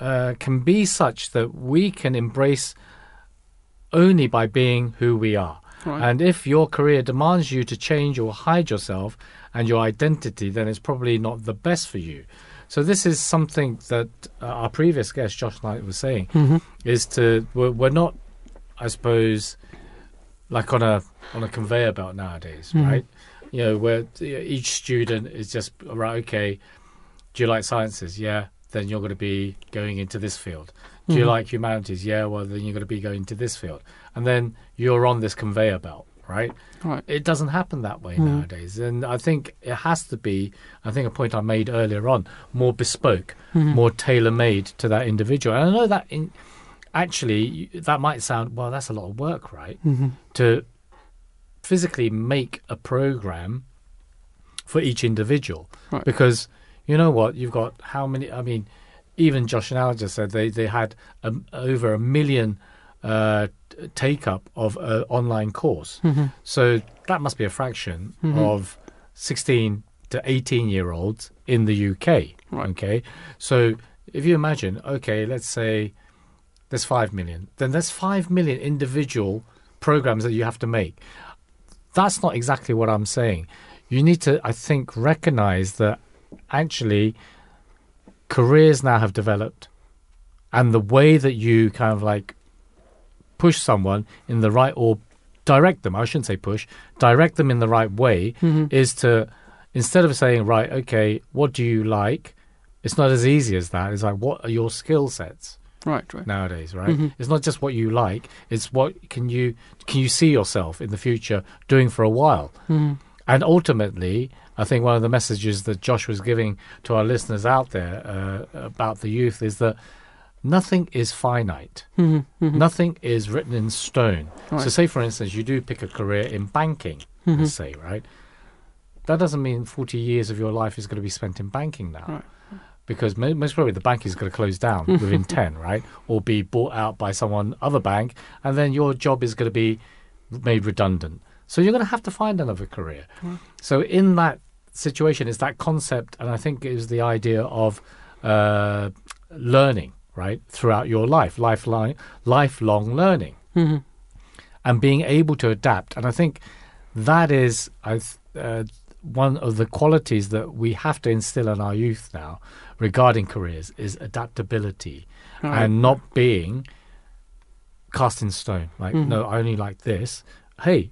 can be such that we can embrace only by being who we are. Right. And if your career demands you to change or hide yourself and your identity, then it's probably not the best for you. So this is something that our previous guest, Josh Knight, was saying, is we're not, I suppose, like on a conveyor belt nowadays, right? Where each student is just, right, okay, do you like sciences? Yeah, then you're going to be going into this field. Do you like humanities? Yeah, well, then you're going to be going to this field. And then you're on this conveyor belt, right? Right. It doesn't happen that way nowadays. And I think it has to be, a point I made earlier on, more bespoke, more tailor-made to that individual. And I know that actually, that might sound, well, that's a lot of work, right? Mm-hmm. To physically make a program for each individual. Right. Because you know what? You've got how many? I mean, even Josh and Al just said they had over 1 million take-up of an online course. Mm-hmm. So that must be a fraction of 16 to 18-year-olds in the UK. Right. Okay? So if you imagine, okay, let's say there's 5 million. Then there's 5 million individual programs that you have to make. That's not exactly what I'm saying. You need to, I think, recognize that actually careers now have developed, and the way that you kind of like push someone in the right, or direct them, I shouldn't say push, direct them in the right way is to, instead of saying, right, okay, what do you like? It's not as easy as that. It's like, what are your skill sets? Right. Nowadays, right? Mm-hmm. It's not just what you like, it's what can you see yourself in the future doing for a while. Mm-hmm. And ultimately, I think one of the messages that Josh was giving to our listeners out there about the youth is that nothing is finite. Mm-hmm, mm-hmm. Nothing is written in stone. Right. So say, for instance, you do pick a career in banking, mm-hmm. let's say, right? That doesn't mean 40 years of your life is going to be spent in banking now. Right. Because most probably the bank is going to close down within 10, right? Or be bought out by someone, other bank, and then your job is going to be made redundant. So you're going to have to find another career. Right. So in that situation is that concept, and I think it was the idea of learning, right, throughout your life, lifelong learning, mm-hmm. and being able to adapt. And I think that is one of the qualities that we have to instill in our youth now regarding careers is adaptability, right. and not being cast in stone. Like, mm-hmm. no, I only like this. Hey,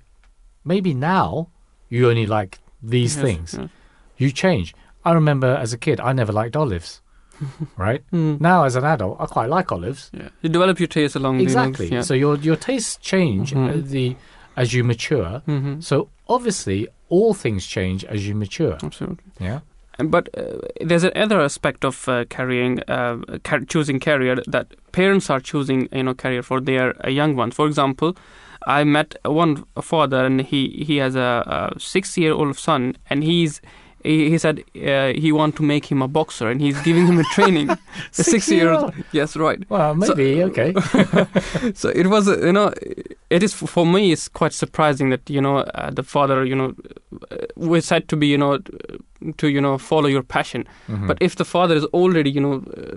maybe now you only like these yes, things. Yes. You change. I remember as a kid, I never liked olives. Right? Mm. Now as an adult, I quite like olives. Yeah. You develop your taste along the lines. So your tastes change mm-hmm. As you mature. Mm-hmm. So obviously all things change as you mature. Absolutely. Yeah. But there's another aspect of choosing career that parents are choosing, career for their young ones. For example, I met one father, and he has a 6-year-old son, and he said he want to make him a boxer, and he's giving him a training. Six-year-old. Yes, right. Well, maybe, okay. So it was, it is, for me, it's quite surprising that, the father, was said to be, follow your passion. Mm-hmm. But if the father is already,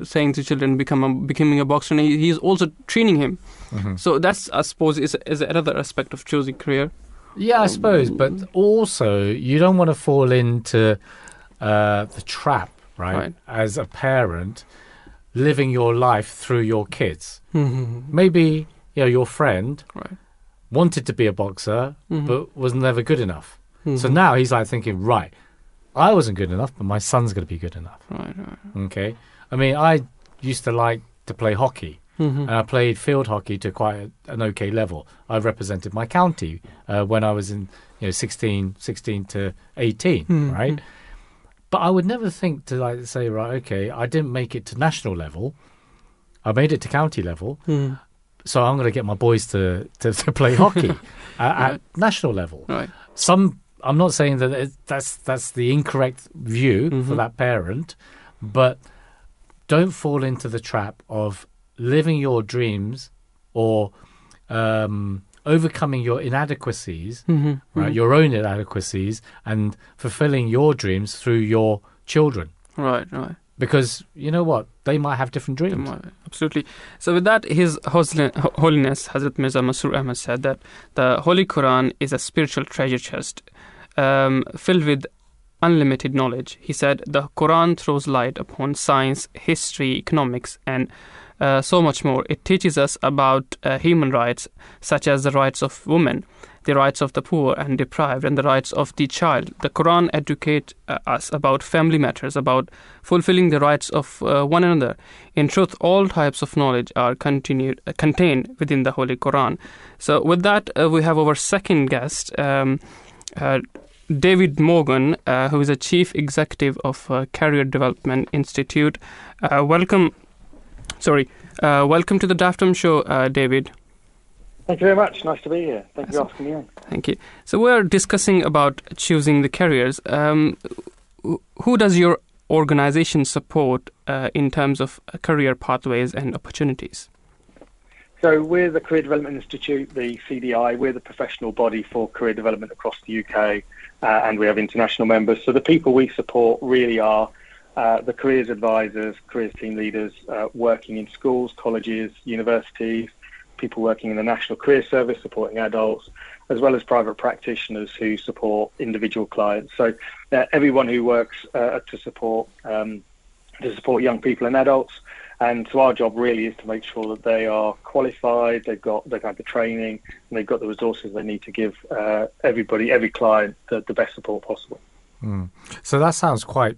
saying to children, becoming a boxer, and he's also training him. Mm-hmm. So that's, I suppose, is another aspect of choosing career. Yeah, I suppose, but also you don't want to fall into the trap, right? As a parent, living your life through your kids. Mm-hmm. Maybe your friend wanted to be a boxer, mm-hmm. but was never good enough. Mm-hmm. So now he's like thinking, right, I wasn't good enough, but my son's going to be good enough. Right. Okay, I mean, I used to like to play hockey. Mm-hmm. And I played field hockey to quite an okay level. I represented my county when I was in 16 to 18, mm-hmm. right? But I would never think to say, right, okay, I didn't make it to national level. I made it to county level. Mm. So I'm going to get my boys to play hockey at national level. Right. I'm not saying that that's the incorrect view mm-hmm. for that parent, but don't fall into the trap of living your dreams or overcoming your inadequacies, mm-hmm, right? Mm-hmm. Your own inadequacies, and fulfilling your dreams through your children. Right. Because you know what? They might have different dreams. Absolutely. So with that, His Holiness Hazrat Mirza Masroor Ahmad said that the Holy Quran is a spiritual treasure chest filled with unlimited knowledge. He said, the Quran throws light upon science, history, economics, and so much more. It teaches us about human rights, such as the rights of women, the rights of the poor and deprived, and the rights of the child. The Quran educates us about family matters, about fulfilling the rights of one another. In truth, all types of knowledge are contained within the Holy Quran. So with that, we have our second guest, David Morgan, who is a Chief Executive of Career Development Institute. Welcome to the Da'aflam Show, David. Thank you very much. Nice to be here. Thank you for asking me in. Thank you. So we're discussing about choosing the careers. Who does your organisation support in terms of career pathways and opportunities? So we're the Career Development Institute, the CDI. We're the professional body for career development across the UK, and we have international members. So the people we support really are the careers advisors, careers team leaders working in schools, colleges, universities, people working in the National Career Service supporting adults, as well as private practitioners who support individual clients. So everyone who works to support young people and adults. And so our job really is to make sure that they are qualified, they've had the training, and they've got the resources they need to give every client the best support possible. Mm. So that sounds quite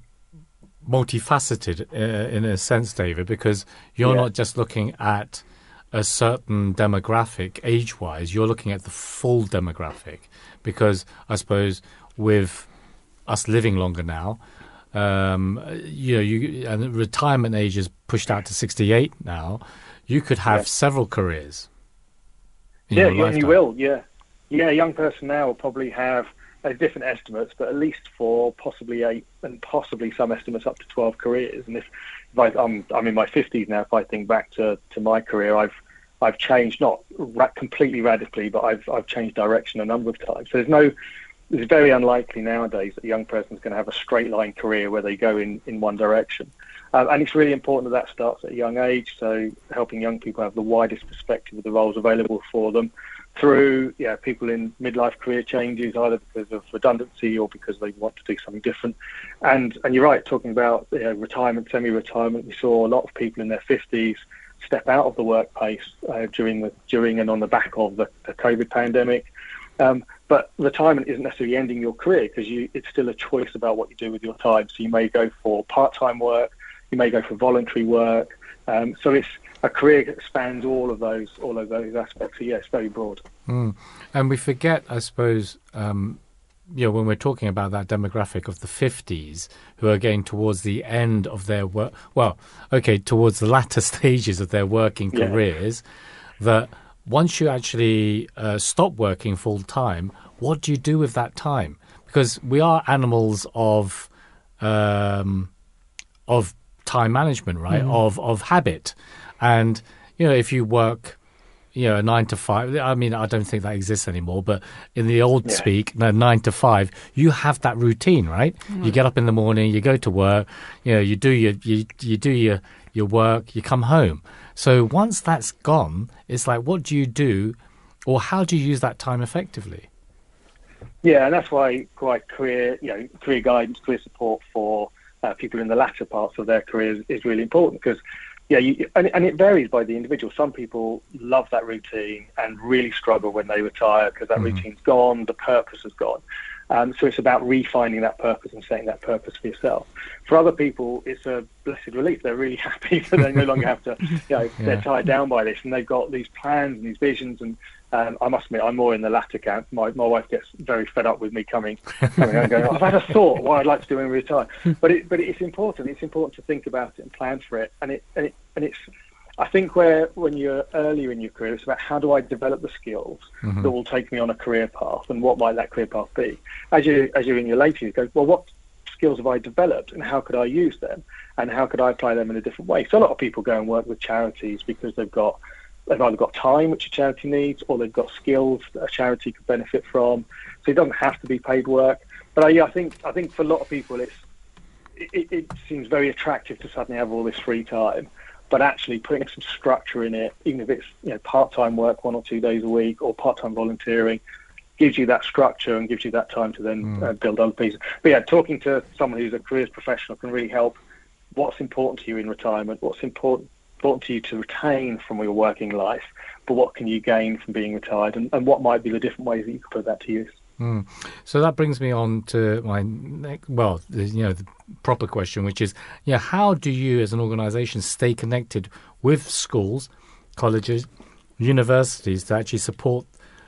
multifaceted in a sense, David, because you're not just looking at a certain demographic age-wise, you're looking at the full demographic, because I suppose with us living longer now, and retirement age is pushed out to 68 now, you could have several careers. Yeah, and you will, yeah, a young person now will probably have different estimates, but at least 4, possibly 8, and possibly some estimates up to 12 careers. And if I'm in my 50s now, if I think back to my career, I've changed, not completely radically, but I've changed direction a number of times. So it's very unlikely nowadays that a young person's going to have a straight line career where they go in one direction. And it's really important that starts at a young age, so helping young people have the widest perspective of the roles available for them through people in midlife career changes, either because of redundancy or because they want to do something different. And you're right, talking about retirement, semi-retirement, we saw a lot of people in their 50s step out of the workplace during and on the back of the COVID pandemic. But retirement isn't necessarily ending your career, because it's still a choice about what you do with your time. So you may go for part-time work, you may go for voluntary work. So it's a career that spans all of those aspects. So it's very broad. Mm. And we forget, I suppose, when we're talking about that demographic of the 50s, who are getting towards the end of their work, towards the latter stages of their working careers, that once you actually stop working full time, what do you do with that time? Because we are animals of time management, right? Mm. Of habit, and if you work, 9 to 5. I mean, I don't think that exists anymore. But in the old speak, 9 to 5, you have that routine, right? Mm. You get up in the morning, you go to work, you do your work, you come home. So once that's gone, it's like, what do you do, or how do you use that time effectively? Yeah, and that's why career, career guidance, career support for people in the latter parts of their careers is really important, because and it varies by the individual. Some people love that routine and really struggle when they retire because that routine's gone, the purpose is gone. So it's about refining that purpose and setting that purpose for yourself. For other people, it's a blessed relief. They're really happy that they no longer have to, they're tied down by this, and they've got these plans and these visions. And I must admit, I'm more in the latter camp. My wife gets very fed up with me coming and going, I've had a thought what I'd like to do when we retire. But it's important. It's important to think about it and plan for it. And it's. I think when you're earlier in your career, it's about how do I develop the skills that will take me on a career path, and what might that career path be? As you're in your later years, you go, well, what skills have I developed, and how could I use them, and how could I apply them in a different way? So a lot of people go and work with charities because they've either got time, which a charity needs, or they've got skills that a charity could benefit from. So it doesn't have to be paid work. But I think for a lot of people, it seems very attractive to suddenly have all this free time. But actually putting some structure in it, even if it's part-time work 1 or 2 days a week or part-time volunteering, gives you that structure and gives you that time to then build other pieces. But talking to someone who's a careers professional can really help. What's important to you in retirement? What's important to you to retain from your working life? But what can you gain from being retired? And what might be the different ways that you could put that to use? Mm. So that brings me on to my next, the proper question, which is, how do you as an organisation stay connected with schools, colleges, universities to actually support,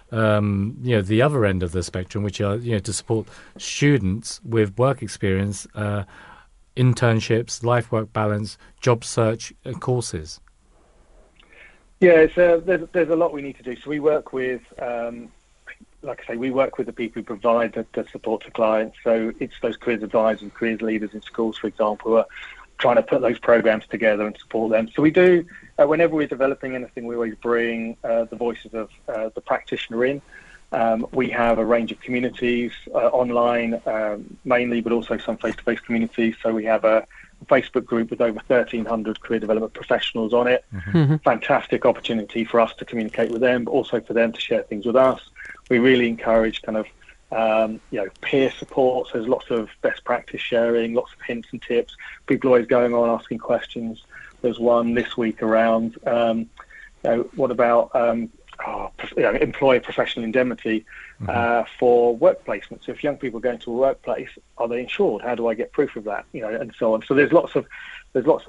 the other end of the spectrum, which are, to support students with work experience, internships, life-work balance, job search courses? Yeah, so there's a lot we need to do. So we work with... like I say, we work with the people who provide the support to clients. So it's those careers advisors and careers leaders in schools, for example, who are trying to put those programs together and support them. So we do, whenever we're developing anything, we always bring the voices of the practitioner in. We have a range of communities online mainly, but also some face-to-face communities. So we have a Facebook group with over 1,300 career development professionals on it. Mm-hmm. Fantastic opportunity for us to communicate with them, but also for them to share things with us. We really encourage kind of, peer support. So there's lots of best practice sharing, lots of hints and tips. People always going on asking questions. There's one this week around, what about employer professional indemnity for work placement. So if young people go into a workplace, are they insured? How do I get proof of that? And so on. So there's lots of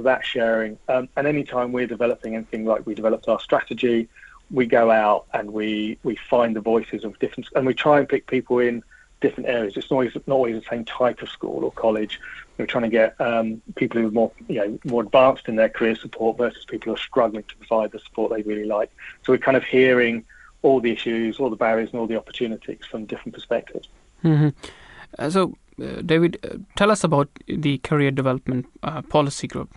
that sharing. And any time we're developing anything, like we developed our strategy, we go out and we find the voices of different, and we try and pick people in different areas. It's not always the same type of school or college. We're trying to get people who are more advanced in their career support versus people who are struggling to provide the support they really like. So we're kind of hearing all the issues, all the barriers and all the opportunities from different perspectives. Mm-hmm. So, David, tell us about the Career Development Policy Group.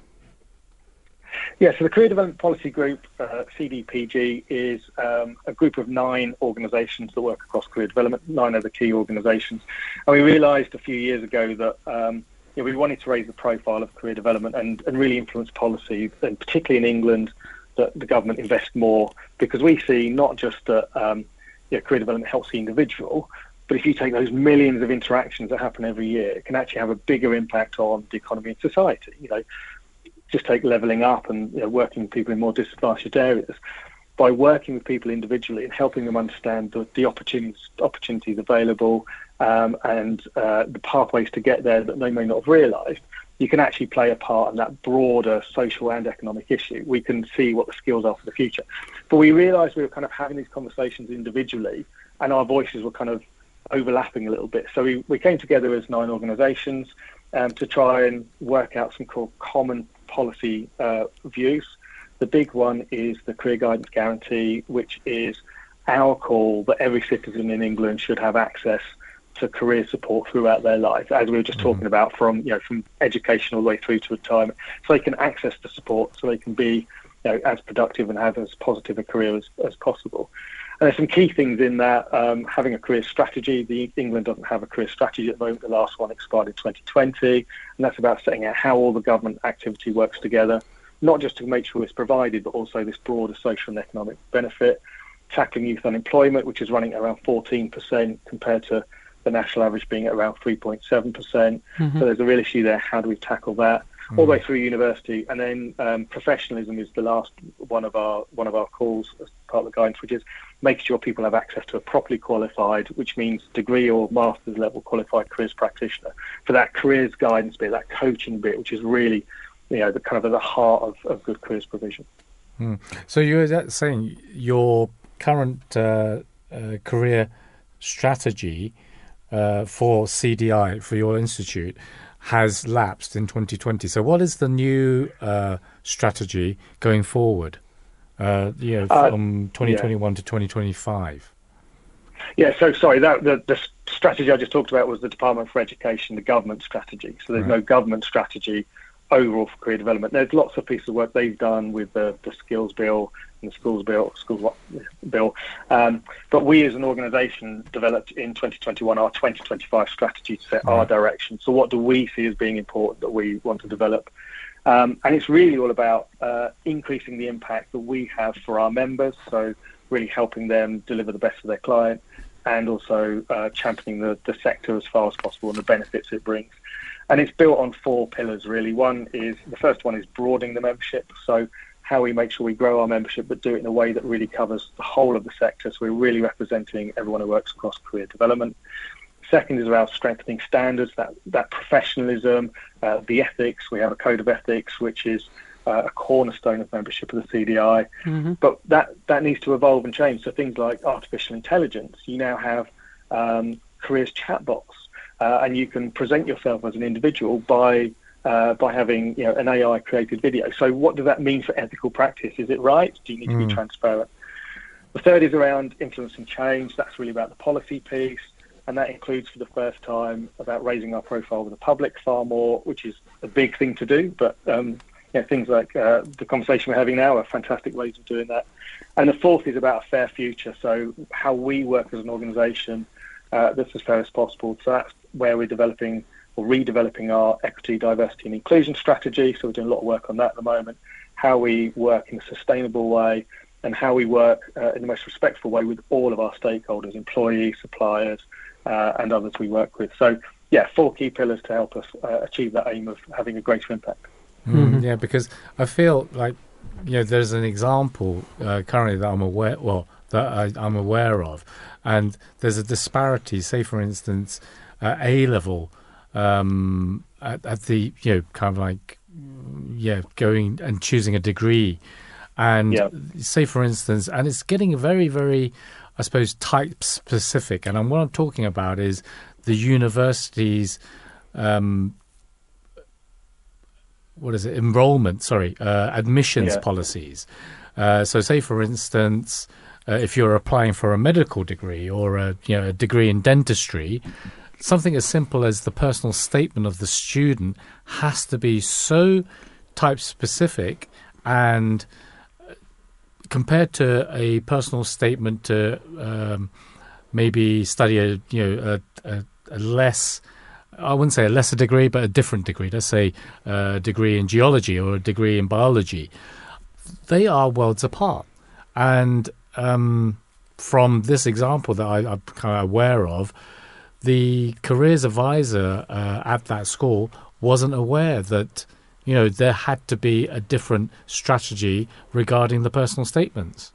Yeah, so the Career Development Policy Group, CDPG, is a group of 9 organisations that work across career development. 9 are the key organisations. And we realised a few years ago that we wanted to raise the profile of career development and really influence policy, and particularly in England, that the government invest more, because we see not just that career development helps the individual, but if you take those millions of interactions that happen every year, it can actually have a bigger impact on the economy and society. Just take levelling up and working with people in more disadvantaged areas. By working with people individually and helping them understand the opportunities available and the pathways to get there that they may not have realised, you can actually play a part in that broader social and economic issue. We can see what the skills are for the future. But we realised we were kind of having these conversations individually and our voices were kind of overlapping a little bit. So we came together as 9 organisations to try and work out some common policy views. The big one is the Career Guidance Guarantee, which is our call that every citizen in England should have access to career support throughout their life, as we were just talking about, from education all the way through to retirement, so they can access the support, so they can be as productive and have as positive a career as possible. And there's some key things in that, having a career strategy. England doesn't have a career strategy at the moment. The last one expired in 2020, and that's about setting out how all the government activity works together, not just to make sure it's provided, but also this broader social and economic benefit. Tackling youth unemployment, which is running at around 14% compared to the national average being at around 3.7%. Mm-hmm. So there's a real issue there. How do we tackle that? All the way through university, and then professionalism is the last one of our calls as part of the guidance, which is making sure people have access to a properly qualified, which means degree or master's level qualified careers practitioner, for that careers guidance bit, that coaching bit, which is really the kind of at the heart of good careers provision. Mm. So you're saying your current career strategy for CDI, for your institute, has lapsed in 2020. So what is the new strategy going forward from 2021 to 2025? Yeah, so sorry, the strategy I just talked about was the Department for Education, the government strategy. So there's no government strategy overall for career development. There's lots of pieces of work they've done with the Skills Bill and the Schools Bill. But we as an organisation developed in 2021 our 2025 strategy to set our direction. So what do we see as being important that we want to develop? And it's really all about increasing the impact that we have for our members, so really helping them deliver the best for their client, and also championing the sector as far as possible and the benefits it brings. And it's built on 4 pillars, really. The first one is broadening the membership. So how we make sure we grow our membership, but do it in a way that really covers the whole of the sector. So we're really representing everyone who works across career development. Second is around strengthening standards, that professionalism, the ethics. We have a code of ethics, which is a cornerstone of membership of the CDI. Mm-hmm. But that needs to evolve and change. So things like artificial intelligence. You now have careers chatbots. And you can present yourself as an individual by having an AI-created video. So what does that mean for ethical practice? Is it right? Do you need to be transparent? The third is around influencing change. That's really about the policy piece, and that includes, for the first time, about raising our profile with the public far more, which is a big thing to do, but things like the conversation we're having now are fantastic ways of doing that. And the fourth is about a fair future, so how we work as an organisation that's as fair as possible. So that's where we're developing or redeveloping our equity, diversity and inclusion strategy. So we're doing a lot of work on that at the moment, how we work in a sustainable way and how we work in the most respectful way with all of our stakeholders, employees, suppliers and others we work with. So, 4 key pillars to help us achieve that aim of having a greater impact. Mm-hmm. Yeah, because I feel like, there's an example currently that I'm aware of, and there's a disparity, say, for instance, A-level at the, going and choosing a degree. And say, for instance, and it's getting very, very, I suppose, type specific. And what I'm talking about is the university's enrollment, admissions policies. So say, for instance, if you're applying for a medical degree or a degree in dentistry, something as simple as the personal statement of the student has to be so type-specific, and compared to a personal statement to maybe study a less, I wouldn't say a lesser degree, but a different degree. Let's say a degree in geology or a degree in biology. They are worlds apart. And from this example that I'm kind of aware of, the careers advisor at that school wasn't aware that, there had to be a different strategy regarding the personal statements.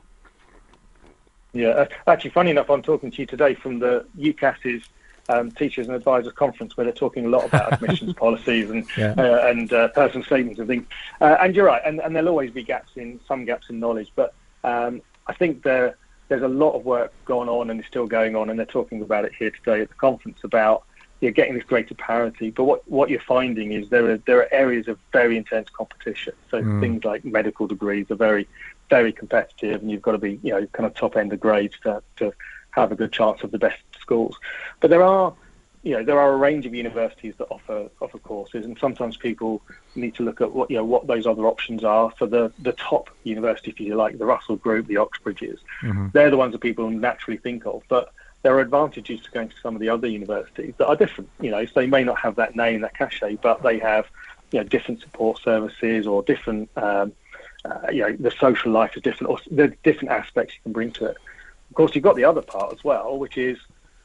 Yeah, actually, funny enough, I'm talking to you today from the UCAS's Teachers and Advisors Conference, where they're talking a lot about admissions policies and personal statements and things. And you're right, and there'll always be some gaps in knowledge, but I think there's a lot of work going on, and it's still going on, and they're talking about it here today at the conference about getting this greater parity. But what you're finding is there are areas of very intense competition. So things like medical degrees are very, very competitive, and you've got to be kind of top end of grades to have a good chance of the best schools. But there are a range of universities that offer courses, and sometimes people need to look at what those other options are. So the top universities, if you like, the Russell Group, the Oxbridges, they're the ones that people naturally think of. But there are advantages to going to some of the other universities that are different. So they may not have that name, that cachet, but they have different support services or different the social life is different, or the different aspects you can bring to it. Of course, you've got the other part as well, which is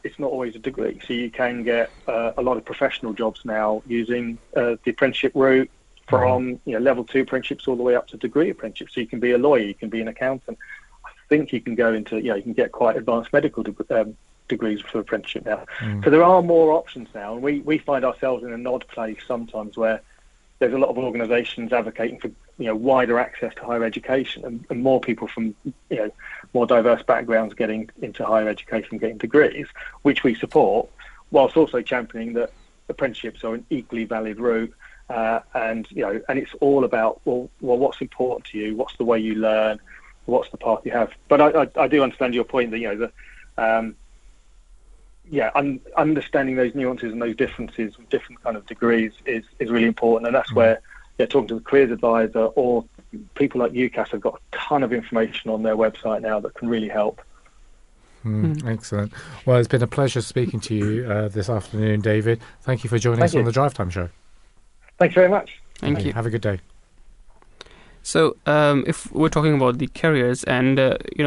it's not always a degree. So you can get a lot of professional jobs now using the apprenticeship route from level 2 apprenticeships all the way up to degree apprenticeships. So you can be a lawyer, you can be an accountant. I think you can go into, you can get quite advanced medical degrees for apprenticeship now. So there are more options now, and we find ourselves in an odd place sometimes where there's a lot of organisations advocating for wider access to higher education and more people from more diverse backgrounds getting into higher education, getting degrees, which we support, whilst also championing that apprenticeships are an equally valid route. And it's all about what's important to you, what's the way you learn, what's the path you have. But I do understand your point that understanding those nuances and those differences with different kind of degrees is really important, and that's where talking to the careers advisor or people like UCAS have got a ton of information on their website now that can really help. Excellent. Well, it's been a pleasure speaking to you this afternoon, David. Thank you for joining us on the Drive Time Show. Thanks very much. Thank you. Have a good day. So if we're talking about the careers and,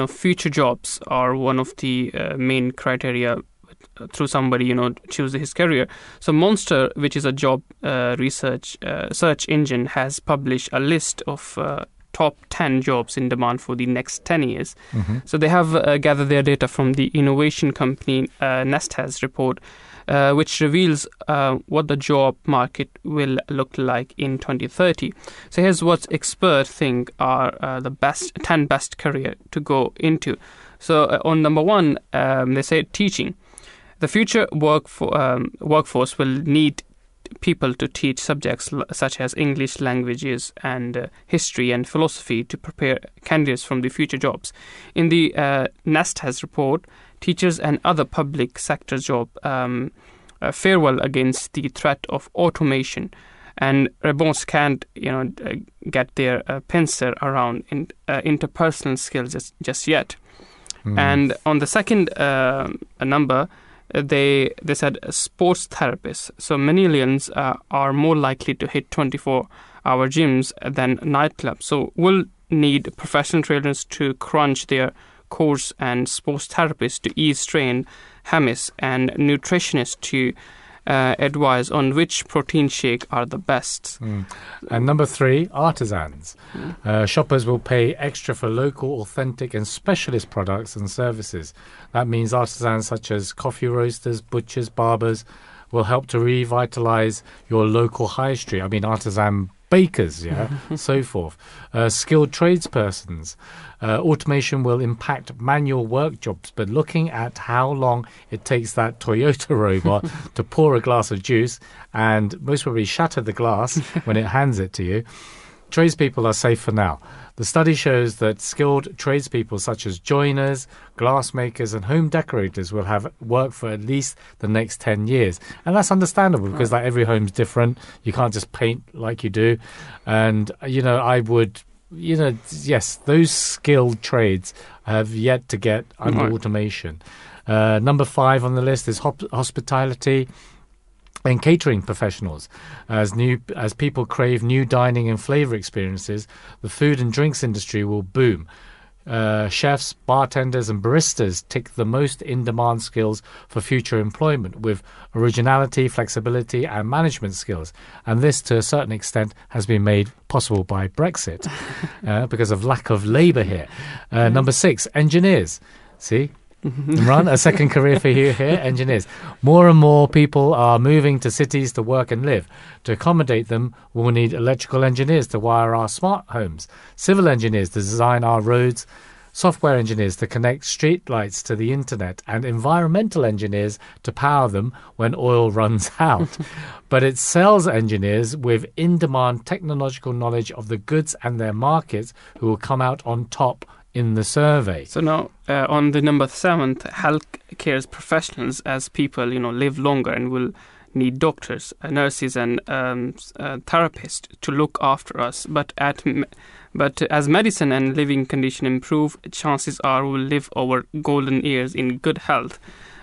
future jobs are one of the main criteria through somebody, choose his career. So Monster, which is a job research search engine, has published a list of top 10 jobs in demand for the next 10 years. So they have gathered their data from the innovation company Nesta's report, which reveals what the job market will look like in 2030. So here's what experts think are the 10 best career to go into. So on number 1, they say teaching. The future workforce will need people to teach subjects such as English languages and history and philosophy to prepare candidates from the future jobs. In the Nesta's report, teachers and other public sector jobs fare well against the threat of automation, and robots can't get their pincer around in, interpersonal skills just yet. And on the second number, they said sports therapists. So millennials are more likely to hit 24-hour gyms than nightclubs. So we'll need professional trainers to crunch their course and sports therapists to ease strain, hummus, and nutritionists to advise on which protein shake are the best. And number 3, artisans. Shoppers will pay extra for local, authentic and specialist products and services. That means artisans such as coffee roasters, butchers, barbers will help to revitalise your local high street. I mean, artisan bakers, yeah, so forth, skilled tradespersons. Automation will impact manual work jobs, but looking at how long it takes that Toyota robot to pour a glass of juice and most probably shatter the glass when it hands it to you, tradespeople are safe for now. The study shows that skilled tradespeople such as joiners, glassmakers and home decorators will have work for at least the next 10 years. And that's understandable because like every home's different. You can't just paint like you do. And, you know, I would, you know, yes, those skilled trades have yet to get under automation. Number 5 on the list is hospitality and catering professionals. As people crave new dining and flavour experiences, the food and drinks industry will boom. Chefs, bartenders and baristas tick the most in-demand skills for future employment, with originality, flexibility and management skills. And this, to a certain extent, has been made possible by Brexit because of lack of labour here. Number 6, engineers. See? Imran, a second career for you here, engineers. More and more people are moving to cities to work and live. To accommodate them, we'll need electrical engineers to wire our smart homes, civil engineers to design our roads, software engineers to connect street lights to the internet, and environmental engineers to power them when oil runs out. But it sells engineers with in-demand technological knowledge of the goods and their markets who will come out on top in the survey. So now on the number 7th, healthcare professionals, as people, you know, live longer and will need doctors, nurses and therapists to look after us. But as medicine and living condition improve, chances are we'll live our golden years in good health.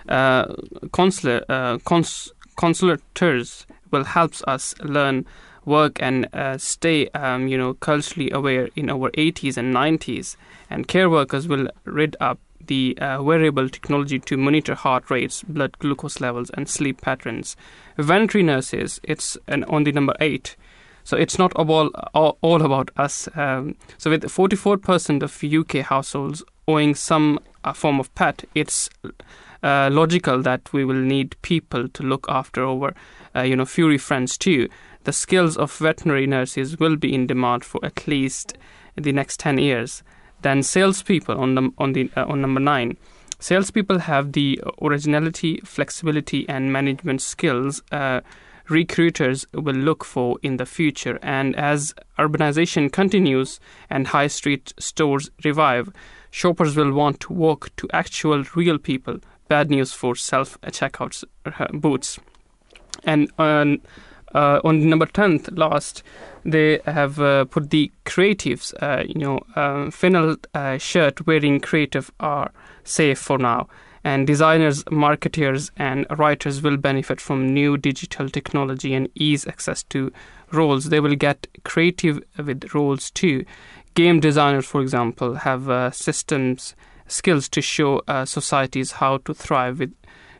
Consulators will help us learn, work and stay, you know, culturally aware in our 80s and 90s. And care workers will rig up the wearable technology to monitor heart rates, blood glucose levels, and sleep patterns. Veterinary nurses, it's on the number 8. So it's not all about us. So with 44% of UK households owning some form of pet, it's logical that we will need people to look after our, you know, furry friends too. The skills of veterinary nurses will be in demand for at least the next 10 years. Then salespeople on number 9. Salespeople have the originality, flexibility, and management skills recruiters will look for in the future. And as urbanization continues and high street stores revive, shoppers will want to walk to actual real people. Bad news for self-checkout booths. And on number 10th, last, they have put the creatives, you know, flannel shirt-wearing creative are safe for now. And designers, marketeers and writers will benefit from new digital technology and ease access to roles. They will get creative with roles too. Game designers, for example, have systems skills to show societies how to thrive with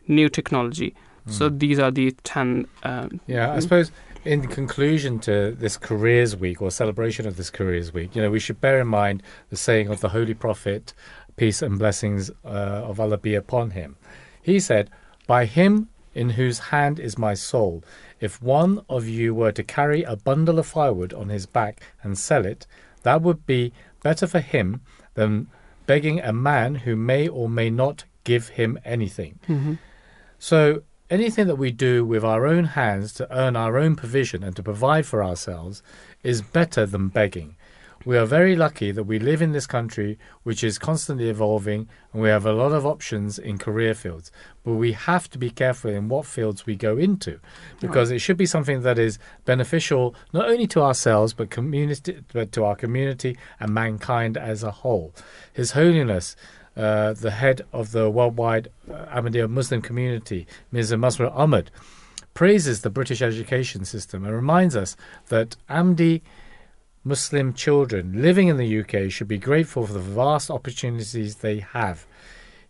new technology. So these are the 10. I suppose in conclusion to this Careers Week, or celebration of this Careers Week, you know, we should bear in mind the saying of the Holy Prophet, peace and blessings of Allah be upon him. He said, "By him in whose hand is my soul, if one of you were to carry a bundle of firewood on his back and sell it, that would be better for him than begging a man who may or may not give him anything." Mm-hmm. So anything that we do with our own hands to earn our own provision and to provide for ourselves is better than begging. We are very lucky that we live in this country which is constantly evolving, and we have a lot of options in career fields. But we have to be careful in what fields we go into, because it should be something that is beneficial not only to ourselves but to our community and mankind as a whole. His Holiness, the head of the worldwide Ahmadiyya Muslim community, Mirza Masroor Ahmad, praises the British education system and reminds us that Ahmadi Muslim children living in the UK should be grateful for the vast opportunities they have.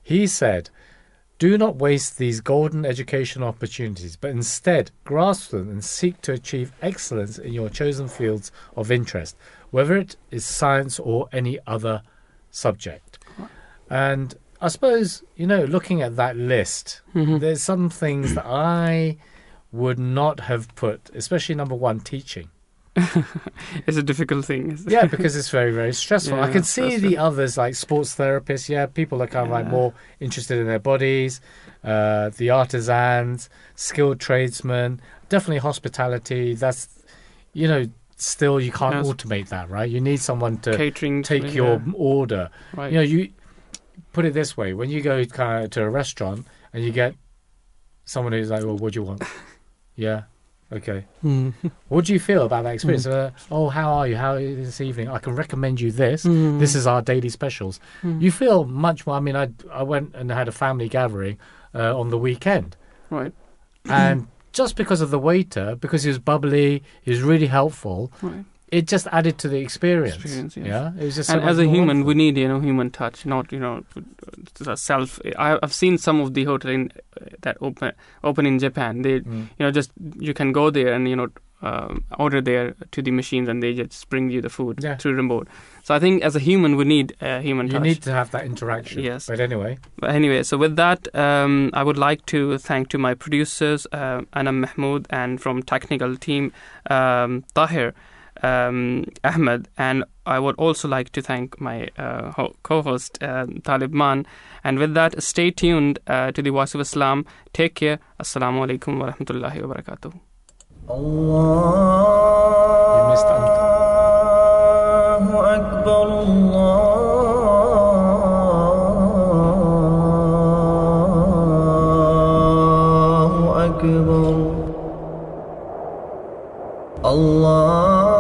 He said, "Do not waste these golden educational opportunities, but instead grasp them and seek to achieve excellence in your chosen fields of interest, whether it is science or any other subject." And I suppose, you know, looking at that list, there's some things that I would not have put, especially number 1, teaching. It's a difficult thing, isn't it? Yeah, because it's very, very stressful. Yeah, I can see the others, like sports therapists, people are kind of like more interested in their bodies, the artisans, skilled tradesmen, definitely hospitality. That's, you know, still you can't automate that, right? You need someone to catering, take your order. Right. You know, you put it this way, when you go kind of to a restaurant and you get someone who's like, well, what do you want? Okay. What do you feel about that experience? How are you? How is this evening? I can recommend you this. This is our daily specials. You feel much more. I mean, I went and had a family gathering on the weekend. Right. And just because of the waiter, because he was bubbly, he was really helpful, it just added to the experience. It was just, and as a human, we need, you know, human touch, not, you know, self. I've seen some of the hotel in, that open in Japan. They, you know, just you can go there and, you know, order there to the machines and they just bring you the food through remote. So I think as a human, we need human touch. You need to have that interaction. Yes. But anyway, so with that, I would like to thank to my producers, Anam Mahmood, and from technical team, Tahir Ahmed, and I would also like to thank my co-host Talib Mann. And with that, stay tuned to the Voice of Islam. Take care. Assalamu alaikum wa rahmatullahi wa barakatuh. You missed Uncle. Allah